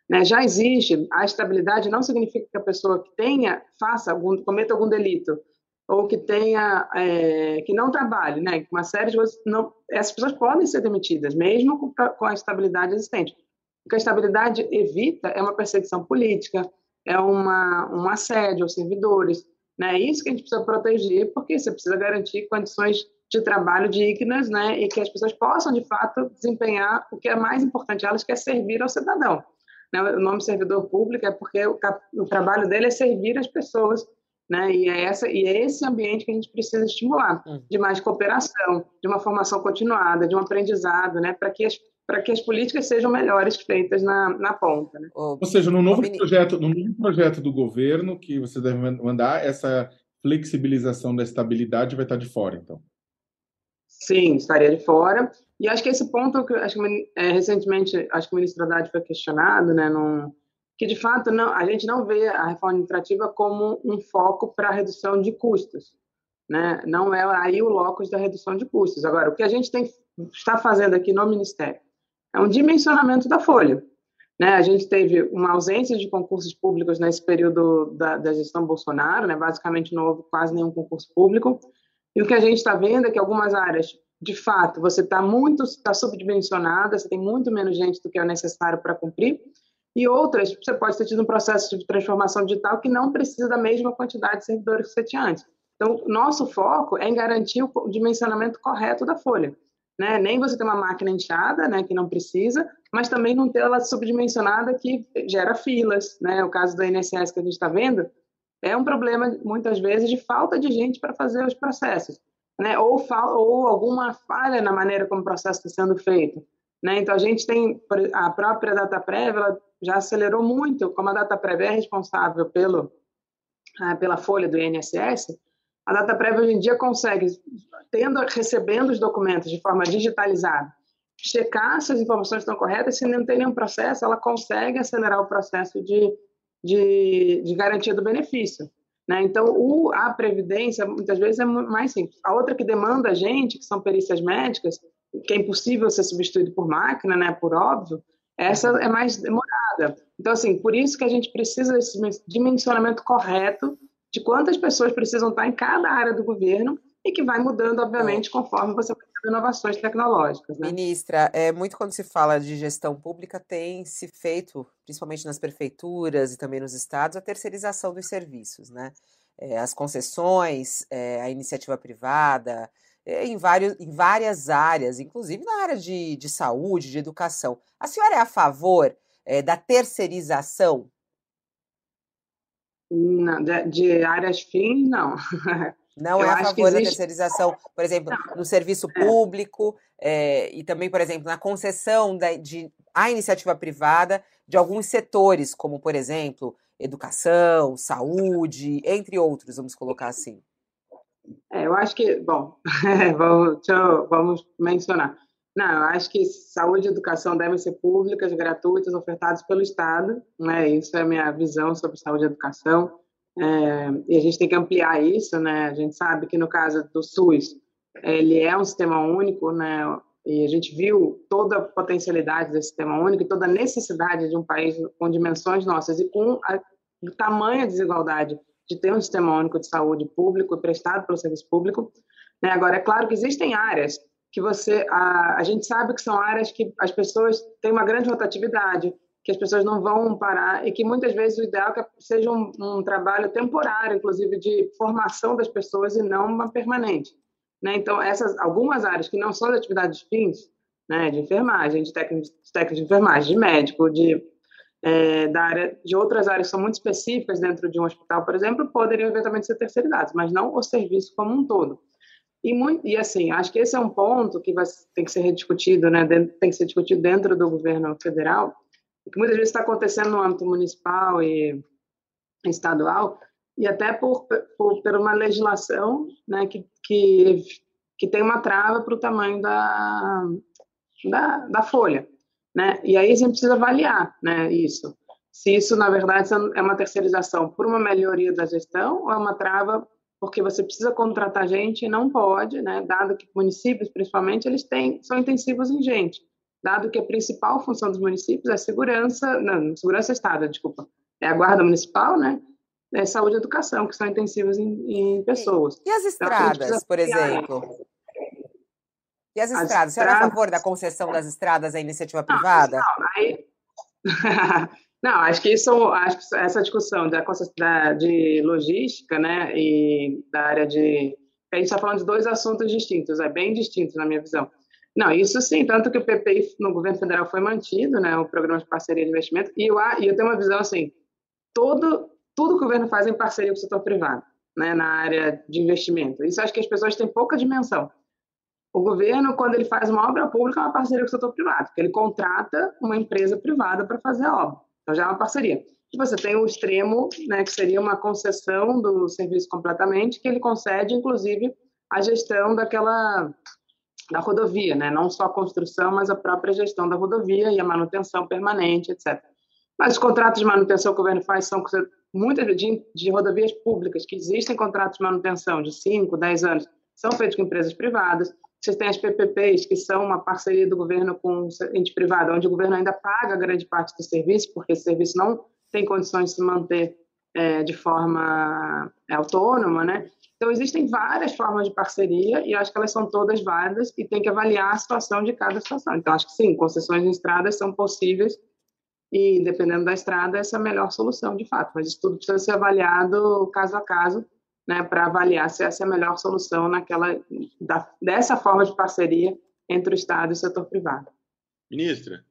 Né, já existe, a estabilidade não significa que a pessoa que tenha, faça algum, cometa algum delito, ou que tenha, é, que não trabalhe, né, uma série de coisas, não, essas pessoas podem ser demitidas, mesmo com, com a estabilidade existente. O que a estabilidade evita é uma perseguição política, é uma, um assédio aos servidores, né, é isso que a gente precisa proteger, porque você precisa garantir condições de trabalho dignas, né, e que as pessoas possam, de fato, desempenhar o que é mais importante a elas, que é servir ao cidadão. O nome servidor público é porque o, o trabalho dele é servir as pessoas, né? E é, essa, e é esse ambiente que a gente precisa estimular, de mais cooperação, de uma formação continuada, de um aprendizado, né? Para que, que as políticas sejam melhores feitas na, na ponta. Né? Ou seja, no novo, projeto, no novo projeto do governo que você deve mandar, essa flexibilização da estabilidade vai estar de fora, então? Sim, estaria de fora. E acho que esse ponto, que, acho que é, recentemente, acho que o ministro Haddad foi questionado, né, num, que de fato não, a gente não vê a reforma administrativa como um foco para a redução de custos. Né? Não é aí o locus da redução de custos. Agora, o que a gente tem, está fazendo aqui no Ministério é um dimensionamento da folha. Né? A gente teve uma ausência de concursos públicos nesse período da, da gestão Bolsonaro, né? Basicamente não houve quase nenhum concurso público, e o que a gente está vendo é que algumas áreas, de fato, você está muito, está subdimensionada, você tem muito menos gente do que é necessário para cumprir, e outras, você pode ter tido um processo de transformação digital que não precisa da mesma quantidade de servidores que você tinha antes. Então, nosso foco é em garantir o dimensionamento correto da folha. Né? Nem você ter uma máquina inchada, né, que não precisa, mas também não ter ela subdimensionada que gera filas. Né? O caso do I N S S que a gente está vendo, é um problema, muitas vezes, de falta de gente para fazer os processos, né? ou, fal- ou alguma falha na maneira como o processo está sendo feito. Né? Então, a gente tem a própria Dataprev, ela já acelerou muito, como a Dataprev é responsável pelo, ah, pela folha do I N S S, a Dataprev hoje em dia consegue, tendo, recebendo os documentos de forma digitalizada, checar se as informações estão corretas, se não tem nenhum processo, ela consegue acelerar o processo de De, de garantia do benefício. Né? Então, o, a previdência, muitas vezes, é mais simples. A outra que demanda a gente, que são perícias médicas, que é impossível ser substituído por máquina, né? Por óbvio, essa é mais demorada. Então, assim, por isso que a gente precisa desse dimensionamento correto de quantas pessoas precisam estar em cada área do governo e que vai mudando, obviamente, conforme você vai ter inovações tecnológicas. Né? Ministra, é, muito quando se fala de gestão pública, tem se feito, principalmente nas prefeituras e também nos estados, a terceirização dos serviços, né? É, as concessões, é, a iniciativa privada, é, em, vários, em várias áreas, inclusive na área de, de saúde, de educação. A senhora é a favor, é, da terceirização? Não, de, de áreas fins, não. Não eu é a favor da terceirização, por exemplo, não. no serviço público é, e também, por exemplo, na concessão da, de, à iniciativa privada de alguns setores, como, por exemplo, educação, saúde, entre outros, vamos colocar assim. É, eu acho que, bom, vamos, eu, vamos mencionar. Não, eu acho que saúde e educação devem ser públicas, gratuitas, ofertadas pelo Estado, né? Isso é a minha visão sobre saúde e educação. É, e a gente tem que ampliar isso, né? A gente sabe que no caso do SUS, ele é um sistema único, né? E a gente viu toda a potencialidade desse sistema único e toda a necessidade de um país com dimensões nossas e com a tamanha desigualdade de ter um sistema único de saúde público prestado pelo serviço público, né? Agora, é claro que existem áreas que você, a, a gente sabe que são áreas que as pessoas têm uma grande rotatividade, que as pessoas não vão parar e que muitas vezes o ideal é que seja um, um trabalho temporário, inclusive de formação das pessoas e não uma permanente. Né? Então, essas, algumas áreas que não são de atividades fins, né, de enfermagem, de técnico de, técnico de enfermagem, de médico, de, é, da área, de outras áreas que são muito específicas dentro de um hospital, por exemplo, poderiam eventualmente ser terceirizadas, mas não o serviço como um todo. E, muito, e assim, acho que esse é um ponto que vai, tem que ser rediscutido, né, dentro, tem que ser discutido dentro do governo federal, que muitas vezes está acontecendo no âmbito municipal e estadual, e até por, por, por uma legislação, né, que, que, que tem uma trava para o tamanho da, da, da folha. Né? E aí a gente precisa avaliar, né, isso. Se isso, na verdade, é uma terceirização por uma melhoria da gestão ou é uma trava porque você precisa contratar gente e não pode, né? Dado que municípios, principalmente, eles têm, são intensivos em gente, dado que a principal função dos municípios é a segurança, não, segurança Estado, desculpa, é a guarda municipal, né? É saúde e educação, que são intensivos em, em pessoas. E as estradas, então, por exemplo? E as, as estradas? Você estradas... era a favor da concessão das estradas à iniciativa não, privada? Não, aí... Não, acho que isso, acho que essa discussão da, da de logística, né, e da área de, a gente está falando de dois assuntos distintos, é bem distinto na minha visão. Não, isso sim, tanto que o P P I no governo federal foi mantido, né, o programa de parceria de investimento, e eu, e eu tenho uma visão assim, todo, tudo que o governo faz é em parceria com o setor privado, né, na área de investimento. Isso acho que as pessoas têm pouca dimensão. O governo, quando ele faz uma obra pública, é uma parceria com o setor privado, porque ele contrata uma empresa privada para fazer a obra. Então, já é uma parceria. E você tem o extremo, né, que seria uma concessão do serviço completamente, que ele concede, inclusive, a gestão daquela, da rodovia, né? Não só a construção, mas a própria gestão da rodovia e a manutenção permanente, etcétera. Mas os contratos de manutenção que o governo faz são muitas de, de rodovias públicas, que existem contratos de manutenção de cinco, dez anos, são feitos com empresas privadas. Vocês têm as P P Ps, que são uma parceria do governo com ente privado, onde o governo ainda paga grande parte do serviço, porque esse serviço não tem condições de se manter é, de forma é, autônoma, né? Então, existem várias formas de parceria e eu acho que elas são todas válidas e tem que avaliar a situação de cada situação. Então, acho que sim, concessões em estradas são possíveis e, dependendo da estrada, essa é a melhor solução, de fato. Mas isso tudo precisa ser avaliado caso a caso, né, para avaliar se essa é a melhor solução naquela, da, dessa forma de parceria entre o Estado e o setor privado. Ministra,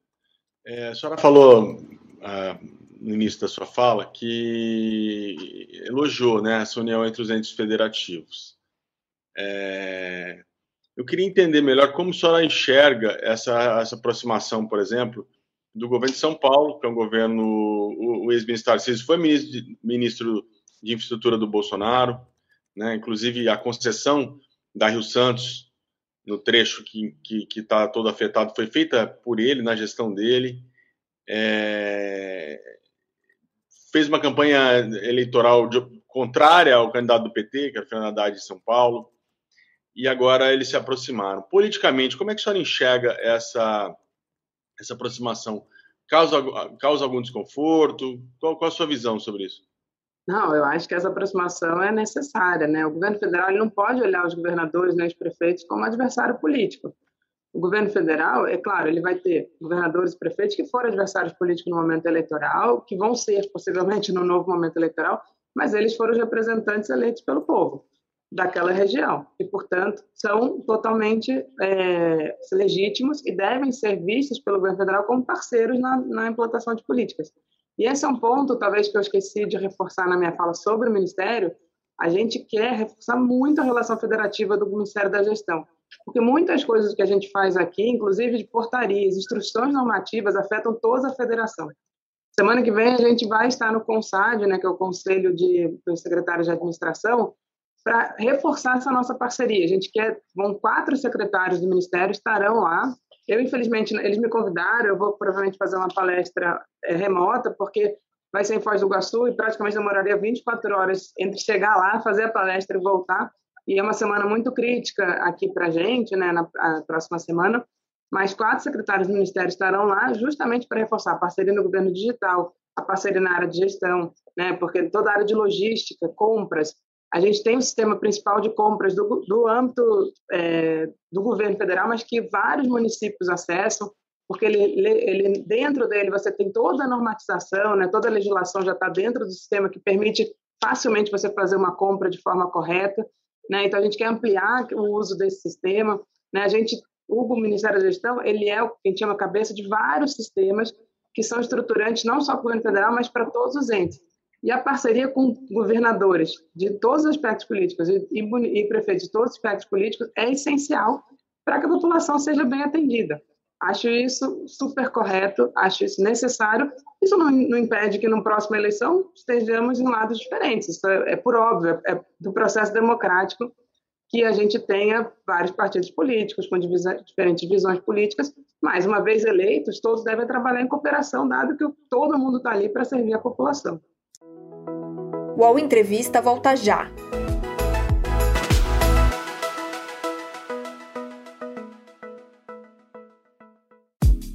é, a senhora falou ah, no início da sua fala que elogiou, né, essa união entre os entes federativos. É, eu queria entender melhor como a senhora enxerga essa, essa aproximação, por exemplo, do governo de São Paulo, que é um governo, o, o ex-ministro Tarcísio foi ministro, ministro de infraestrutura do Bolsonaro, né? Inclusive a concessão da Rio Santos, no trecho que que que está todo afetado, foi feita por ele, na gestão dele. É... Fez uma campanha eleitoral de... contrária ao candidato do P T, que era o Fernando Haddad de São Paulo, e agora eles se aproximaram. Politicamente, como é que a senhora enxerga essa, essa aproximação? Causa, causa algum desconforto? Qual, qual a sua visão sobre isso? Não, eu acho que essa aproximação é necessária, né? O governo federal ele não pode olhar os governadores, né, os prefeitos como adversário político. O governo federal, é claro, ele vai ter governadores e prefeitos que foram adversários políticos no momento eleitoral, que vão ser possivelmente no novo momento eleitoral, mas eles foram os representantes eleitos pelo povo daquela região e, portanto, são totalmente é, legítimos e devem ser vistos pelo governo federal como parceiros na, na implantação de políticas. E esse é um ponto, talvez, que eu esqueci de reforçar na minha fala sobre o Ministério. A gente quer reforçar muito a relação federativa do Ministério da Gestão, porque muitas coisas que a gente faz aqui, inclusive de portarias, instruções normativas, afetam toda a federação. Semana que vem a gente vai estar no CONSAD, né, que é o Conselho de, dos Secretários de Administração, para reforçar essa nossa parceria. A gente quer, vão quatro secretários do Ministério estarão lá. Eu, infelizmente, eles me convidaram, eu vou provavelmente fazer uma palestra é, remota, porque vai ser em Foz do Iguaçu e praticamente demoraria vinte e quatro horas entre chegar lá, fazer a palestra e voltar. E é uma semana muito crítica aqui para a gente, né, na a próxima semana. Mas quatro secretários do Ministério estarão lá justamente para reforçar a parceria no governo digital, a parceria na área de gestão, né, porque toda a área de logística, compras. A gente tem o sistema principal de compras do, do âmbito é, do governo federal, mas que vários municípios acessam, porque ele, ele, dentro dele você tem toda a normatização, né, toda a legislação já está dentro do sistema que permite facilmente você fazer uma compra de forma correta. né? Então, a gente quer ampliar o uso desse sistema, né? A gente, o Ministério da Gestão, ele é o que a gente chama cabeça de vários sistemas que são estruturantes não só para o governo federal, mas para todos os entes. E a parceria com governadores de todos os aspectos políticos e, e prefeitos de todos os aspectos políticos é essencial para que a população seja bem atendida. Acho isso super correto, acho isso necessário. Isso não, não impede que, na próxima eleição, estejamos em lados diferentes. Isso é, é por óbvio, é do processo democrático que a gente tenha vários partidos políticos com divisa, diferentes visões políticas, mas, uma vez eleitos, todos devem trabalhar em cooperação, dado que todo mundo está ali para servir a população. O U O L Entrevista volta já.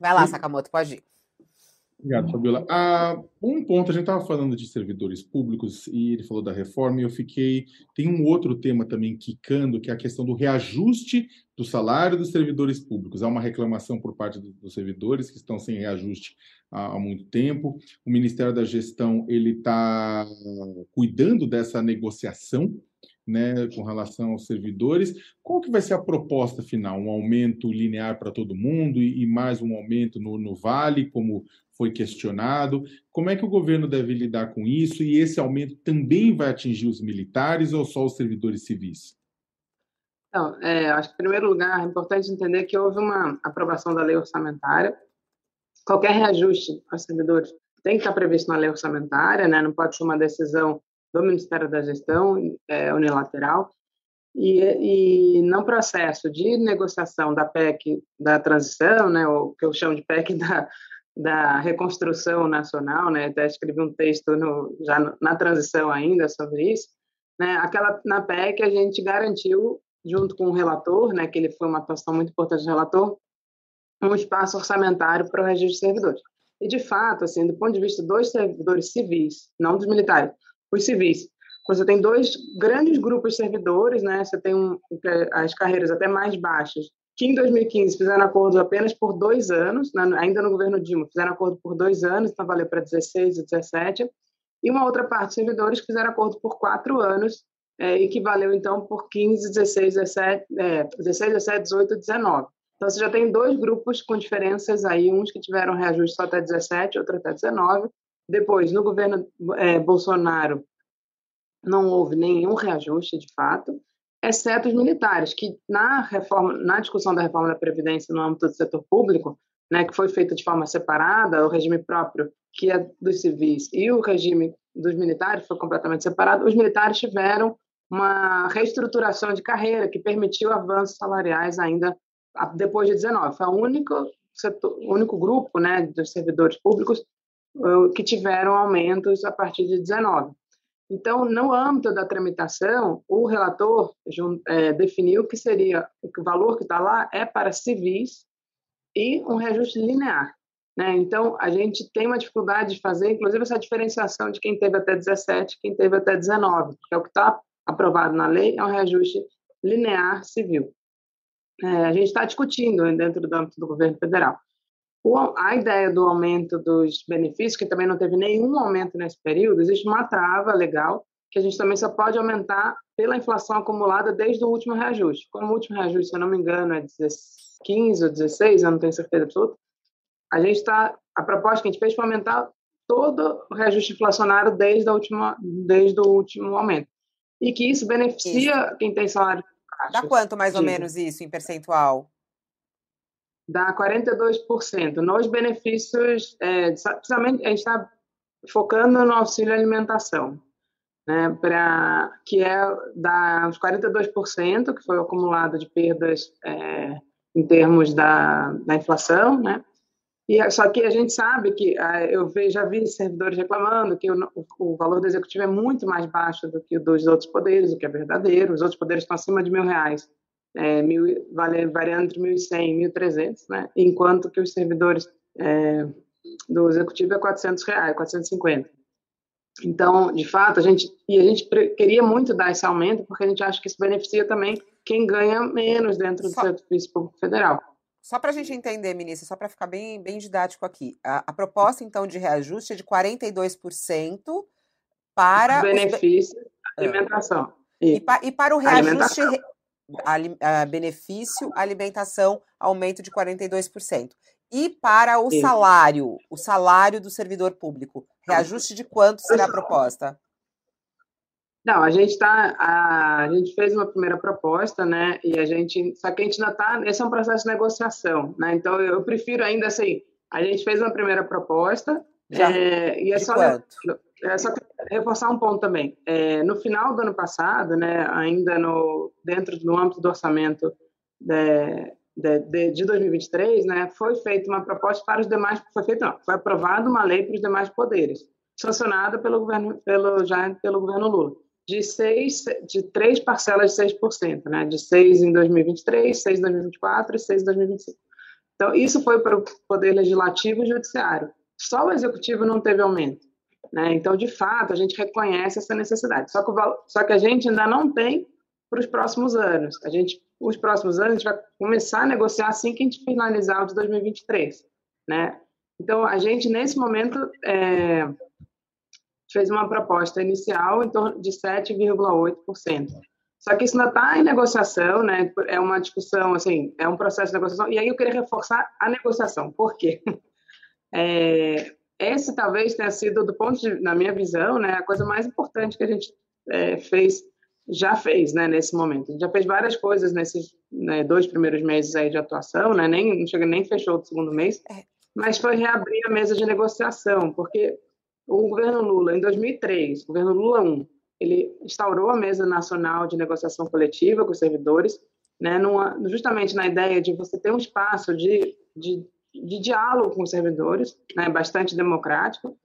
Vai lá, Sakamoto, pode ir. Obrigado, Fabiola. Ah, um ponto, a gente estava falando de servidores públicos e ele falou da reforma e eu fiquei... Tem um outro tema também quicando, que é a questão do reajuste do salário dos servidores públicos. Há uma reclamação por parte dos servidores que estão sem reajuste há muito tempo. O Ministério da Gestão ele está cuidando dessa negociação, né, com relação aos servidores. Qual que vai ser a proposta final? Um aumento linear para todo mundo e, e mais um aumento no, no vale, como foi questionado? Como é que o governo deve lidar com isso? E esse aumento também vai atingir os militares ou só os servidores civis? Então, é, acho que, em primeiro lugar, é importante entender que houve uma aprovação da lei orçamentária. Qualquer reajuste aos servidores tem que estar previsto na lei orçamentária, né? Não pode ser uma decisão do Ministério da Gestão é, unilateral, e, e no processo de negociação da P E C da transição, né, o que eu chamo de P E C da, da reconstrução nacional, né, até escrevi um texto no, já no, na transição ainda sobre isso, né, aquela, na P E C a gente garantiu, junto com o relator, né, que ele foi uma atuação muito importante do relator, um espaço orçamentário para o registro de servidores. E, de fato, assim, do ponto de vista dos servidores civis, não dos militares, os civis. Você tem dois grandes grupos de servidores, né? Você tem um, as carreiras até mais baixas, que em dois mil e quinze fizeram acordo apenas por dois anos, né? Ainda no governo Dilma, fizeram acordo por dois anos, então valeu para dezesseis e dezessete, e uma outra parte de servidores que fizeram acordo por quatro anos, é, e que valeu então por quinze, dezesseis, dezessete, é, dezesseis, dezessete, dezoito, dezenove. Então você já tem dois grupos com diferenças aí, uns que tiveram reajuste só até dezessete, outro até dezenove. Depois, no governo é, Bolsonaro, não houve nenhum reajuste, de fato, exceto os militares, que na, reforma, na discussão da reforma da Previdência no âmbito do setor público, né, que foi feita de forma separada, o regime próprio, que é dos civis, e o regime dos militares foi completamente separado, os militares tiveram uma reestruturação de carreira que permitiu avanços salariais ainda depois de dezenove. Foi o único, setor, o único grupo, né, dos servidores públicos que tiveram aumentos a partir de dezenove. Então, no âmbito da tramitação, o relator é, definiu que seria que o valor que está lá é para civis e um reajuste linear, né? Então, a gente tem uma dificuldade de fazer, inclusive, essa diferenciação de quem teve até dezessete e quem teve até dezenove, porque é o que está aprovado na lei, é um reajuste linear civil. É, a gente está discutindo dentro do âmbito do governo federal. A ideia do aumento dos benefícios, que também não teve nenhum aumento nesse período, existe uma trava legal que a gente também só pode aumentar pela inflação acumulada desde o último reajuste. Como o último reajuste, se eu não me engano, é quinze ou dezesseis, eu não tenho certeza absoluta, a gente está, a proposta que a gente fez foi aumentar todo o reajuste inflacionário desde, a última, desde o último aumento. E que isso beneficia isso. Quem tem salário baixo. Dá quanto mais ou menos isso em percentual? Dá quarenta e dois por cento. Nos benefícios, é, precisamente, a gente está focando no auxílio alimentação, né, pra, que é dá uns quarenta e dois por cento, que foi o acumulado de perdas é, em termos da, da inflação, né, E, só que a gente sabe que, eu já vi servidores reclamando que o, o valor do executivo é muito mais baixo do que o dos outros poderes, o que é verdadeiro. Os outros poderes estão acima de mil reais, é, mil, vale, variando entre mil e cem e mil e trezentos, né? Enquanto que os servidores é, do executivo é quatrocentos reais, quatrocentos e cinquenta. Então, de fato, a gente, e a gente queria muito dar esse aumento porque a gente acha que isso beneficia também quem ganha menos dentro do serviço público federal. Só para a gente entender, ministra, só para ficar bem, bem didático aqui, a, a proposta, então, de reajuste é de quarenta e dois por cento para... benefício da alimentação. É. E, e, pa, e para o reajuste... Alimentação. A, a benefício, alimentação, aumento de quarenta e dois por cento. E para o Sim. salário, o salário do servidor público, reajuste de quanto será a proposta? Não, a gente tá, a, a gente fez uma primeira proposta, né, e a gente, só que a gente ainda tá, esse é um processo de negociação, né, então eu prefiro ainda assim, a gente fez uma primeira proposta, Já, é, e é só, é só reforçar um ponto também, é, no final do ano passado, né, ainda no, dentro do âmbito do orçamento de, de, de, de dois mil e vinte e três, né, foi feita uma proposta para os demais, foi feita não, foi aprovada uma lei para os demais poderes, sancionada pelo governo, pelo, já pelo governo Lula. De, seis, de três parcelas de seis por cento, né? De seis em dois mil e vinte e três, seis em dois mil e vinte e quatro e seis em dois mil e vinte e cinco. Então, isso foi para o Poder Legislativo e Judiciário. Só o Executivo não teve aumento, né? Então, de fato, a gente reconhece essa necessidade. Só que, o, só que a gente ainda não tem para os próximos anos. A gente, os próximos anos, a gente vai começar a negociar assim que a gente finalizar o de dois mil e vinte e três, né? Então, a gente, nesse momento... É, fez uma proposta inicial em torno de sete vírgula oito por cento. Só que isso ainda está em negociação, né? É uma discussão, assim, é um processo de negociação. E aí eu queria reforçar a negociação. Por quê? É, esse talvez tenha sido, do ponto de, na minha visão, né, a coisa mais importante que a gente é, fez, já fez, né, nesse momento. A gente já fez várias coisas nesses né, dois primeiros meses aí de atuação, né? Nem, não chega, nem fechou o segundo mês, mas foi reabrir a mesa de negociação, porque... O governo Lula, em dois mil e três, o governo Lula um, ele instaurou a Mesa Nacional de Negociação Coletiva com os servidores, né, numa, justamente na ideia de você ter um espaço de, de, de diálogo com os servidores, né, bastante democrático,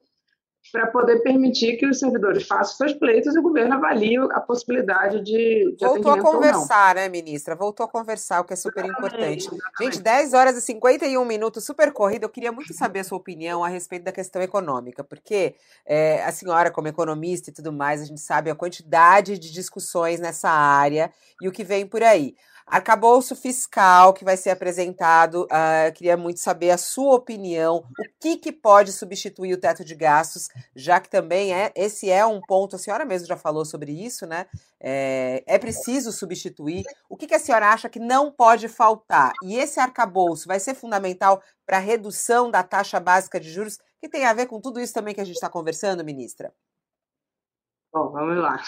para poder permitir que os servidores façam seus pleitos e o governo avalie a possibilidade de, de Voltou a conversar, né, ministra? Voltou a conversar, o que é super importante. Gente, dez horas e cinquenta e um minutos, super corrido. Eu queria muito saber a sua opinião a respeito da questão econômica, porque é, a senhora, como economista e tudo mais, a gente sabe a quantidade de discussões nessa área e o que vem por aí. Arcabouço fiscal que vai ser apresentado, uh, queria muito saber a sua opinião, o que, que pode substituir o teto de gastos, já que também é, esse é um ponto, a senhora mesmo já falou sobre isso, né? É, é preciso substituir. O que, que a senhora acha que não pode faltar? E esse arcabouço vai ser fundamental para a redução da taxa básica de juros, que tem a ver com tudo isso também que a gente está conversando, ministra? Bom, vamos lá.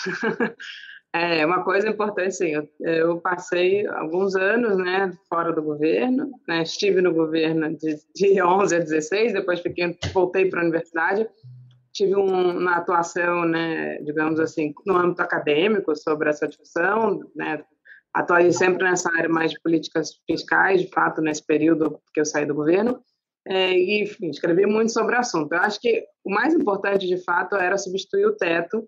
É, uma coisa importante, sim, eu, eu passei alguns anos, né, fora do governo, né, estive no governo de, de onze a dezesseis, depois fiquei, voltei para a universidade, tive um, uma atuação, né, digamos assim, no âmbito acadêmico sobre essa discussão, né, atuei sempre nessa área mais de políticas fiscais, de fato, nesse período que eu saí do governo, é, e, enfim, escrevi muito sobre o assunto. Eu acho que o mais importante, de fato, era substituir o teto,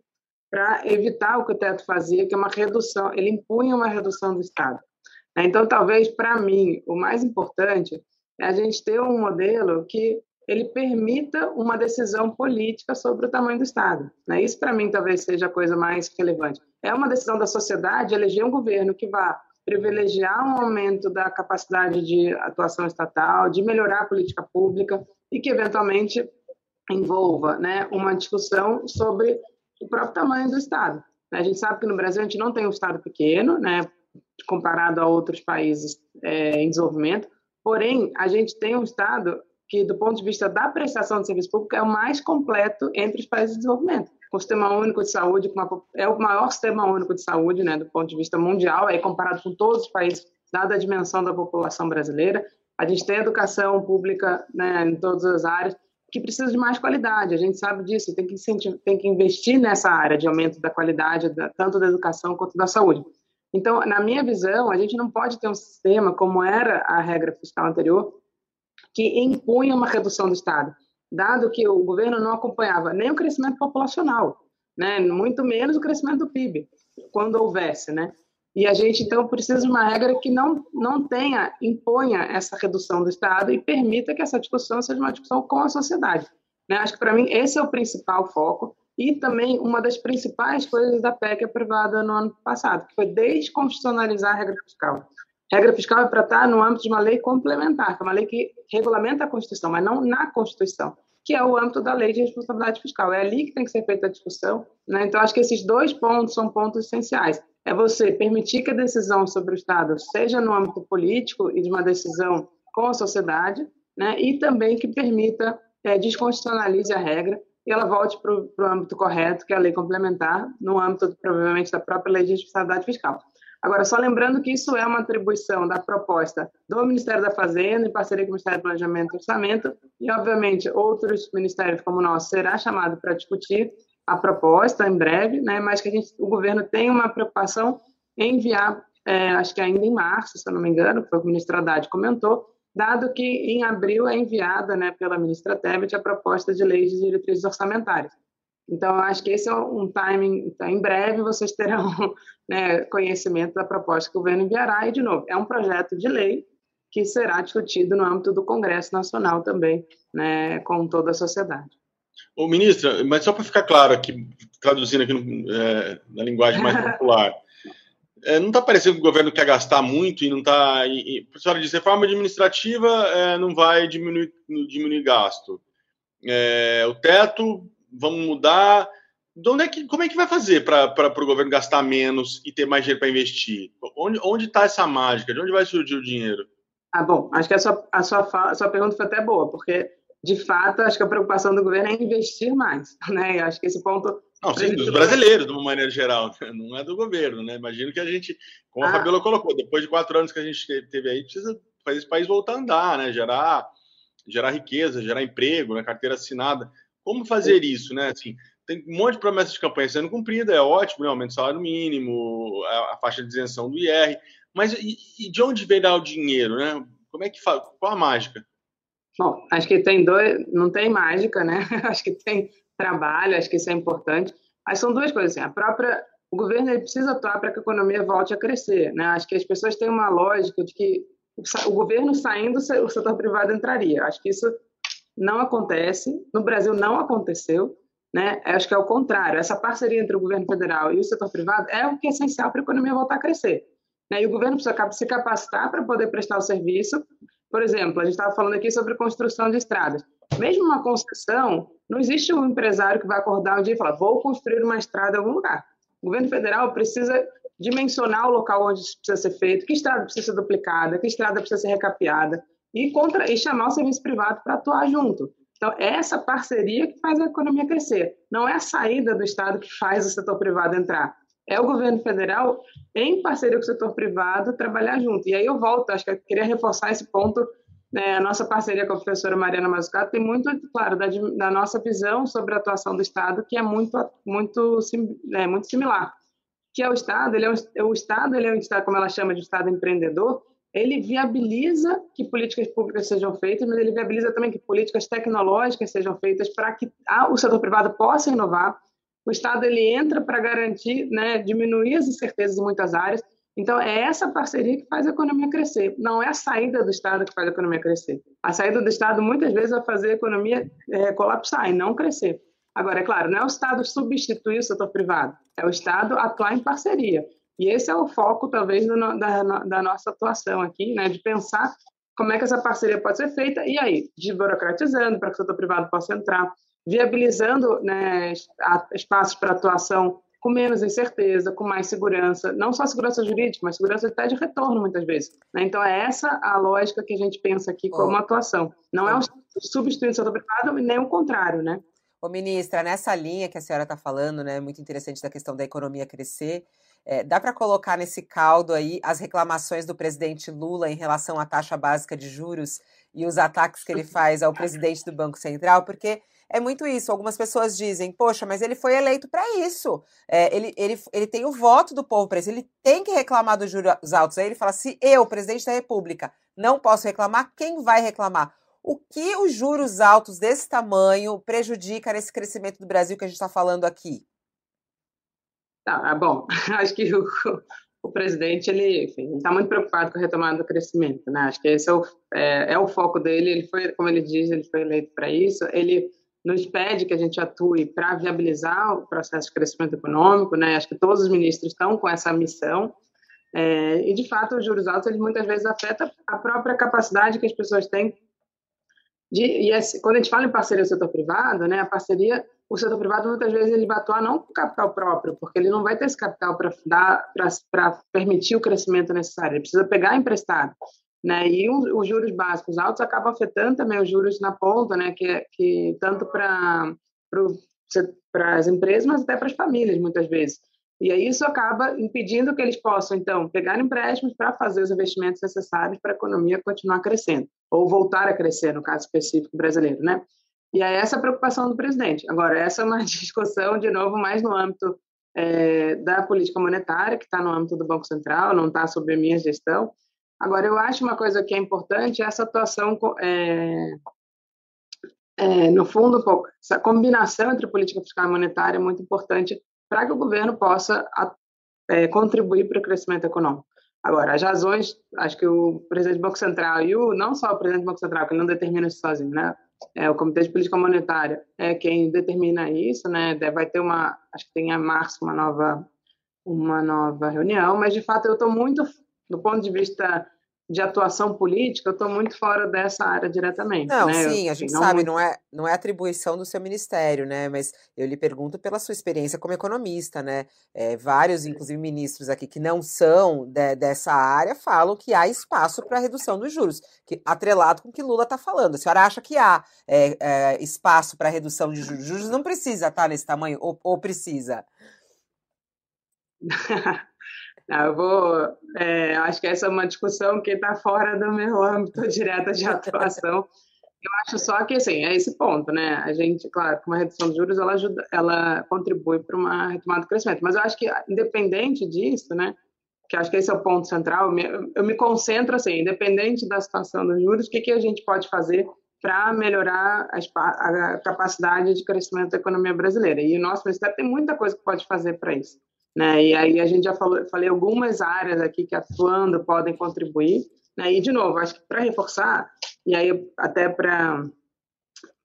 para evitar o que o teto fazia, que é uma redução, ele impunha uma redução do Estado. Então, talvez, para mim, o mais importante é a gente ter um modelo que ele permita uma decisão política sobre o tamanho do Estado. Isso, para mim, talvez seja a coisa mais relevante. É uma decisão da sociedade eleger um governo que vá privilegiar um aumento da capacidade de atuação estatal, de melhorar a política pública e que, eventualmente, envolva uma discussão sobre... o próprio tamanho do Estado. A gente sabe que no Brasil a gente não tem um Estado pequeno, né, comparado a outros países é, em desenvolvimento, porém, a gente tem um Estado que, do ponto de vista da prestação de serviço público, é o mais completo entre os países de desenvolvimento. Com o Sistema Único de Saúde, com uma, é o maior Sistema Único de Saúde, né, do ponto de vista mundial, aí comparado com todos os países, dada a dimensão da população brasileira. A gente tem educação pública, né, em todas as áreas, que precisa de mais qualidade, a gente sabe disso, tem que, tem que investir nessa área de aumento da qualidade, da, tanto da educação quanto da saúde. Então, na minha visão, a gente não pode ter um sistema, como era a regra fiscal anterior, que impunha uma redução do Estado, dado que o governo não acompanhava nem o crescimento populacional, né, muito menos o crescimento do P I B, quando houvesse, né? E a gente, então, precisa de uma regra que não, não tenha, imponha essa redução do Estado e permita que essa discussão seja uma discussão com a sociedade, né? Acho que, para mim, esse é o principal foco e também uma das principais coisas da P E C aprovada no ano passado, que foi desconstitucionalizar a regra fiscal. A regra fiscal é para estar no âmbito de uma lei complementar, que é uma lei que regulamenta a Constituição, mas não na Constituição, que é o âmbito da Lei de Responsabilidade Fiscal. É ali que tem que ser feita a discussão, né? Então, acho que esses dois pontos são pontos essenciais. É você permitir que a decisão sobre o Estado seja no âmbito político e de uma decisão com a sociedade, né? E também que permita, é, desconstitucionalize a regra e ela volte para o âmbito correto, que é a lei complementar, no âmbito, provavelmente, da própria Lei de Responsabilidade Fiscal. Agora, só lembrando que isso é uma atribuição da proposta do Ministério da Fazenda, em parceria com o Ministério do Planejamento e Orçamento, e, obviamente, outros ministérios como o nosso será chamado para discutir a proposta em breve, né? Mas que a gente, o governo tem uma preocupação em enviar, é, acho que ainda em março, se eu não me engano, foi o que o ministro Haddad comentou, dado que em abril é enviada, né, pela ministra Tebet a proposta de lei de diretrizes orçamentárias. Então, acho que esse é um timing, então, em breve vocês terão, né, conhecimento da proposta que o governo enviará, e, de novo, é um projeto de lei que será discutido no âmbito do Congresso Nacional também, né, com toda a sociedade. Ô, ministra, mas só para ficar claro aqui, traduzindo aqui no, é, na linguagem mais popular, é, não está parecendo que o governo quer gastar muito e não está... A senhora diz, reforma administrativa é, não vai diminuir, diminuir gasto. É, o teto... Vamos mudar. De onde é que, como é que vai fazer para o governo gastar menos e ter mais dinheiro para investir? Onde está essa mágica? De onde vai surgir o dinheiro? Ah, bom, acho que a sua, a sua, a sua pergunta foi até boa, porque, de fato, acho que a preocupação do governo é investir mais, né? E acho que esse ponto... Não, sim, dos brasileiros, de uma maneira geral, não é do governo, né? Imagino que a gente, como a ah. Fabiola colocou, depois de quatro anos que a gente teve aí, precisa fazer esse país voltar a andar, né? Gerar, gerar riqueza, gerar emprego, né? Carteira assinada... Como fazer isso, né? Assim, tem um monte de promessas de campanha sendo cumprida, é ótimo, né? Aumento do salário mínimo, a, a faixa de isenção do I R, mas e, e de onde virá o dinheiro, né? Como é que faz? Qual a mágica? Bom, acho que tem dois, não tem mágica, né? Acho que tem trabalho, acho que isso é importante. Mas são duas coisas, assim, a própria, o governo ele precisa atuar para que a economia volte a crescer, né? Acho que as pessoas têm uma lógica de que o governo saindo, o setor privado entraria. Acho que isso não acontece, no Brasil não aconteceu, né? Acho que é o contrário, essa parceria entre o governo federal e o setor privado é o que é essencial para a economia voltar a crescer, né? E o governo precisa se capacitar para poder prestar o serviço. Por exemplo, a gente estava falando aqui sobre construção de estradas. Mesmo uma concessão, não existe um empresário que vai acordar um dia e falar, vou construir uma estrada em algum lugar. O governo federal precisa dimensionar o local onde isso precisa ser feito, que estrada precisa ser duplicada, que estrada precisa ser recapeada, E, contra, e chamar o serviço privado para atuar junto. Então, é essa parceria que faz a economia crescer. Não é a saída do Estado que faz o setor privado entrar. É o governo federal, em parceria com o setor privado, trabalhar junto. E aí eu volto, acho que eu queria reforçar esse ponto, né? A nossa parceria com a professora Mariana Mazzucato tem muito, claro, da, da nossa visão sobre a atuação do Estado, que é muito, muito, é, muito similar. Que é o Estado, ele é um, o Estado, ele é um Estado, como ela chama de Estado empreendedor, ele viabiliza que políticas públicas sejam feitas, mas ele viabiliza também que políticas tecnológicas sejam feitas para que o setor privado possa inovar. O Estado ele entra para garantir, né, diminuir as incertezas em muitas áreas. Então, é essa parceria que faz a economia crescer. Não é a saída do Estado que faz a economia crescer. A saída do Estado, muitas vezes, vai fazer a economia é, colapsar e não crescer. Agora, é claro, não é o Estado substituir o setor privado, é o Estado atuar em parceria. E esse é o foco, talvez, do, da, da nossa atuação aqui, né? De pensar como é que essa parceria pode ser feita, e aí, desburocratizando para que o setor privado possa entrar, viabilizando, né, espaços para atuação com menos incerteza, com mais segurança, não só segurança jurídica, mas segurança até de retorno, muitas vezes, né? Então, é essa a lógica que a gente pensa aqui como atuação. Não é o substituir o setor privado, nem o contrário, né? Ô, ministra, nessa linha que a senhora está falando, né, muito interessante da questão da economia crescer, é, dá para colocar nesse caldo aí as reclamações do presidente Lula em relação à taxa básica de juros e os ataques que ele faz ao presidente do Banco Central? Porque é muito isso, algumas pessoas dizem, poxa, mas ele foi eleito para isso, é, ele, ele, ele tem o voto do povo para isso, ele tem que reclamar dos juros altos. Aí ele fala, se eu, presidente da República, não posso reclamar, quem vai reclamar? O que os juros altos desse tamanho prejudica nesse crescimento do Brasil que a gente está falando aqui? Tá, bom, acho que o, o presidente ele está muito preocupado com a retomada do crescimento, né? Acho que esse é o, é, é o foco dele. Ele foi, como ele diz, ele foi eleito para isso. Ele nos pede que a gente atue para viabilizar o processo de crescimento econômico, né? Acho que todos os ministros estão com essa missão. É, e, de fato, os juros altos eles muitas vezes afetam a própria capacidade que as pessoas têm. De, e esse, quando a gente fala em parceria do setor privado, né, a parceria, o setor privado muitas vezes ele vai atuar não com capital próprio, porque ele não vai ter esse capital para permitir o crescimento necessário, ele precisa pegar emprestado. Né, e os, os juros básicos altos acabam afetando também os juros na ponta, né, que, que tanto para as empresas, mas até para as famílias, muitas vezes. E aí isso acaba impedindo que eles possam, então, pegar empréstimos para fazer os investimentos necessários para a economia continuar crescendo, ou voltar a crescer, no caso específico brasileiro, né? E é essa a preocupação do presidente. Agora, essa é uma discussão, de novo, mais no âmbito é, da política monetária, que está no âmbito do Banco Central, não está sob a minha gestão. Agora, eu acho uma coisa que é importante, essa atuação, é, é, no fundo, essa combinação entre política fiscal e monetária é muito importante para que o governo possa é, contribuir para o crescimento econômico. Agora, as razões, acho que o presidente do Banco Central e o, não só o presidente do Banco Central, que ele não determina isso sozinho, né? É, o Comitê de Política Monetária é quem determina isso, né? Vai ter uma, acho que tem em março uma nova, uma nova reunião, mas de fato eu estou muito, do ponto de vista de atuação política, eu estou muito fora dessa área diretamente. Não, né? Sim, eu, a gente não sabe, muito... não, é, não é atribuição do seu ministério, né? Mas eu lhe pergunto pela sua experiência como economista, né? É, vários, inclusive, ministros aqui que não são de, dessa área falam que há espaço para redução dos juros, que, atrelado com o que Lula está falando. A senhora acha que há é, é, espaço para redução de juros? Juros não precisa estar nesse tamanho, ou, ou precisa? Não, eu vou, é, acho que essa é uma discussão que está fora do meu âmbito direto de atuação. Eu acho só que, assim, é esse ponto, né? A gente, claro, com uma redução de juros, ela, ajuda, ela contribui para uma retomada do crescimento. Mas eu acho que, independente disso, né? Que acho que esse é o ponto central, eu me, eu me concentro, assim, independente da situação dos juros, o que, que a gente pode fazer para melhorar a, a capacidade de crescimento da economia brasileira. E o nosso Ministério tem muita coisa que pode fazer para isso. Né? E aí a gente já falou, falei algumas áreas aqui que atuando podem contribuir, né? E de novo, acho que para reforçar, e aí até para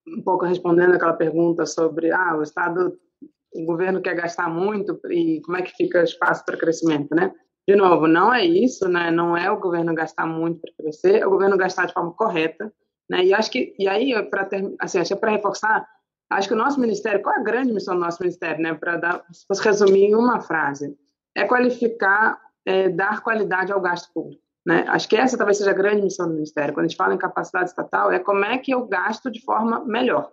um pouco respondendo aquela pergunta sobre ah, o Estado, o governo quer gastar muito e como é que fica espaço para crescimento, né? De novo, não é isso, né? Não é o governo gastar muito para crescer, é o governo gastar de forma correta, né? E acho que, e aí para assim, acho que para reforçar, acho que o nosso ministério, qual é a grande missão do nosso ministério, né? Para dar, se fosse resumir em uma frase, é qualificar, é, dar qualidade ao gasto público, né? Acho que essa talvez seja a grande missão do ministério. Quando a gente fala em capacidade estatal, é como é que eu gasto de forma melhor.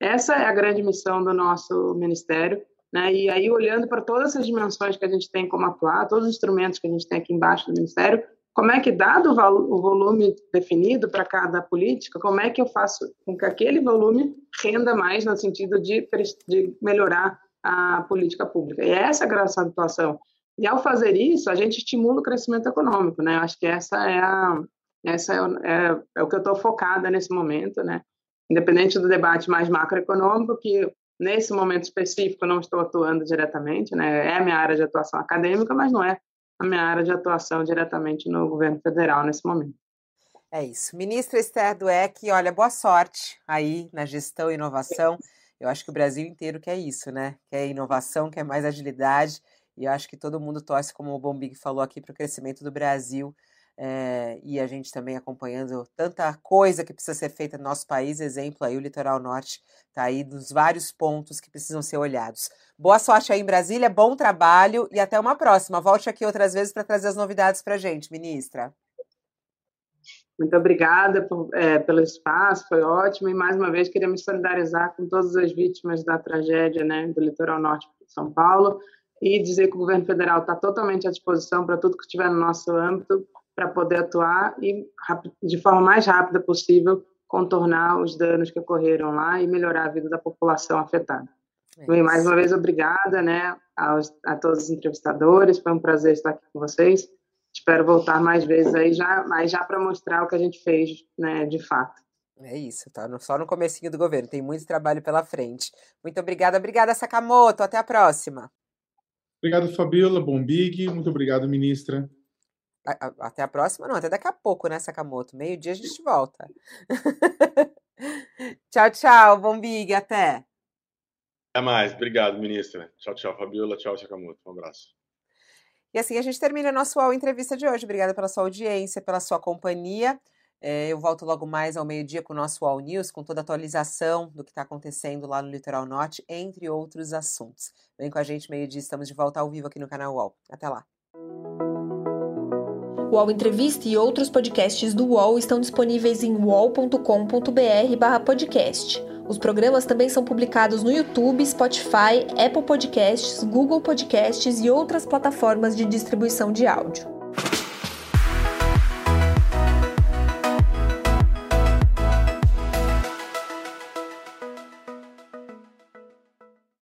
Essa é a grande missão do nosso ministério, né? E aí, olhando para todas essas dimensões que a gente tem como atuar, todos os instrumentos que a gente tem aqui embaixo do ministério, como é que, dado o volume definido para cada política, como é que eu faço com que aquele volume renda mais no sentido de, de melhorar a política pública? E essa é a graça da atuação. E, ao fazer isso, a gente estimula o crescimento econômico, né? Acho que essa é, a, essa é, é, é o que eu estou focada nesse momento, né? Independente do debate mais macroeconômico, que, nesse momento específico, eu não estou atuando diretamente, né? É a minha área de atuação acadêmica, mas não é a minha área de atuação diretamente no governo federal nesse momento. É isso. Ministra Esther Dweck, olha, boa sorte aí na gestão e inovação. Eu acho que o Brasil inteiro quer isso, né? Quer inovação, quer mais agilidade, e eu acho que todo mundo torce, como o Bombig falou aqui, para o crescimento do Brasil, é, e a gente também acompanhando tanta coisa que precisa ser feita no nosso país, exemplo aí o litoral norte está aí nos vários pontos que precisam ser olhados. Boa sorte aí em Brasília, bom trabalho e até uma próxima. Volte aqui outras vezes para trazer as novidades para a gente, ministra. Muito obrigada por, é, pelo espaço, foi ótimo, e mais uma vez queria me solidarizar com todas as vítimas da tragédia, né, do litoral norte de São Paulo, e dizer que o governo federal está totalmente à disposição para tudo que estiver no nosso âmbito, para poder atuar e, de forma mais rápida possível, contornar os danos que ocorreram lá e melhorar a vida da população afetada. É e, mais uma vez, obrigada, né, aos, a todos os entrevistadores, foi um prazer estar aqui com vocês, espero voltar mais vezes aí, já, mas já para mostrar o que a gente fez, né, de fato. É isso, tá no, só no comecinho do governo, tem muito trabalho pela frente. Muito obrigada, obrigada Sakamoto, até a próxima. Obrigado Fabiola, Bombig, muito obrigado ministra. A, a, até a próxima não, até daqui a pouco, né Sakamoto? Meio-dia a gente volta. Tchau, tchau, Bombig, até. Até mais, obrigado ministra. Tchau, tchau Fabiola, tchau Sakamoto, um abraço. E assim a gente termina a nossa U O L Entrevista de hoje. Obrigada pela sua audiência, pela sua companhia. Eu volto logo mais ao meio-dia com o nosso U O L News, com toda a atualização do que está acontecendo lá no Litoral Norte, entre outros assuntos. Vem com a gente, meio-dia, estamos de volta ao vivo aqui no canal U O L. Até lá. O U O L Entrevista e outros podcasts do U O L estão disponíveis em u o l ponto com ponto b r barra podcast. Os programas também são publicados no YouTube, Spotify, Apple Podcasts, Google Podcasts e outras plataformas de distribuição de áudio.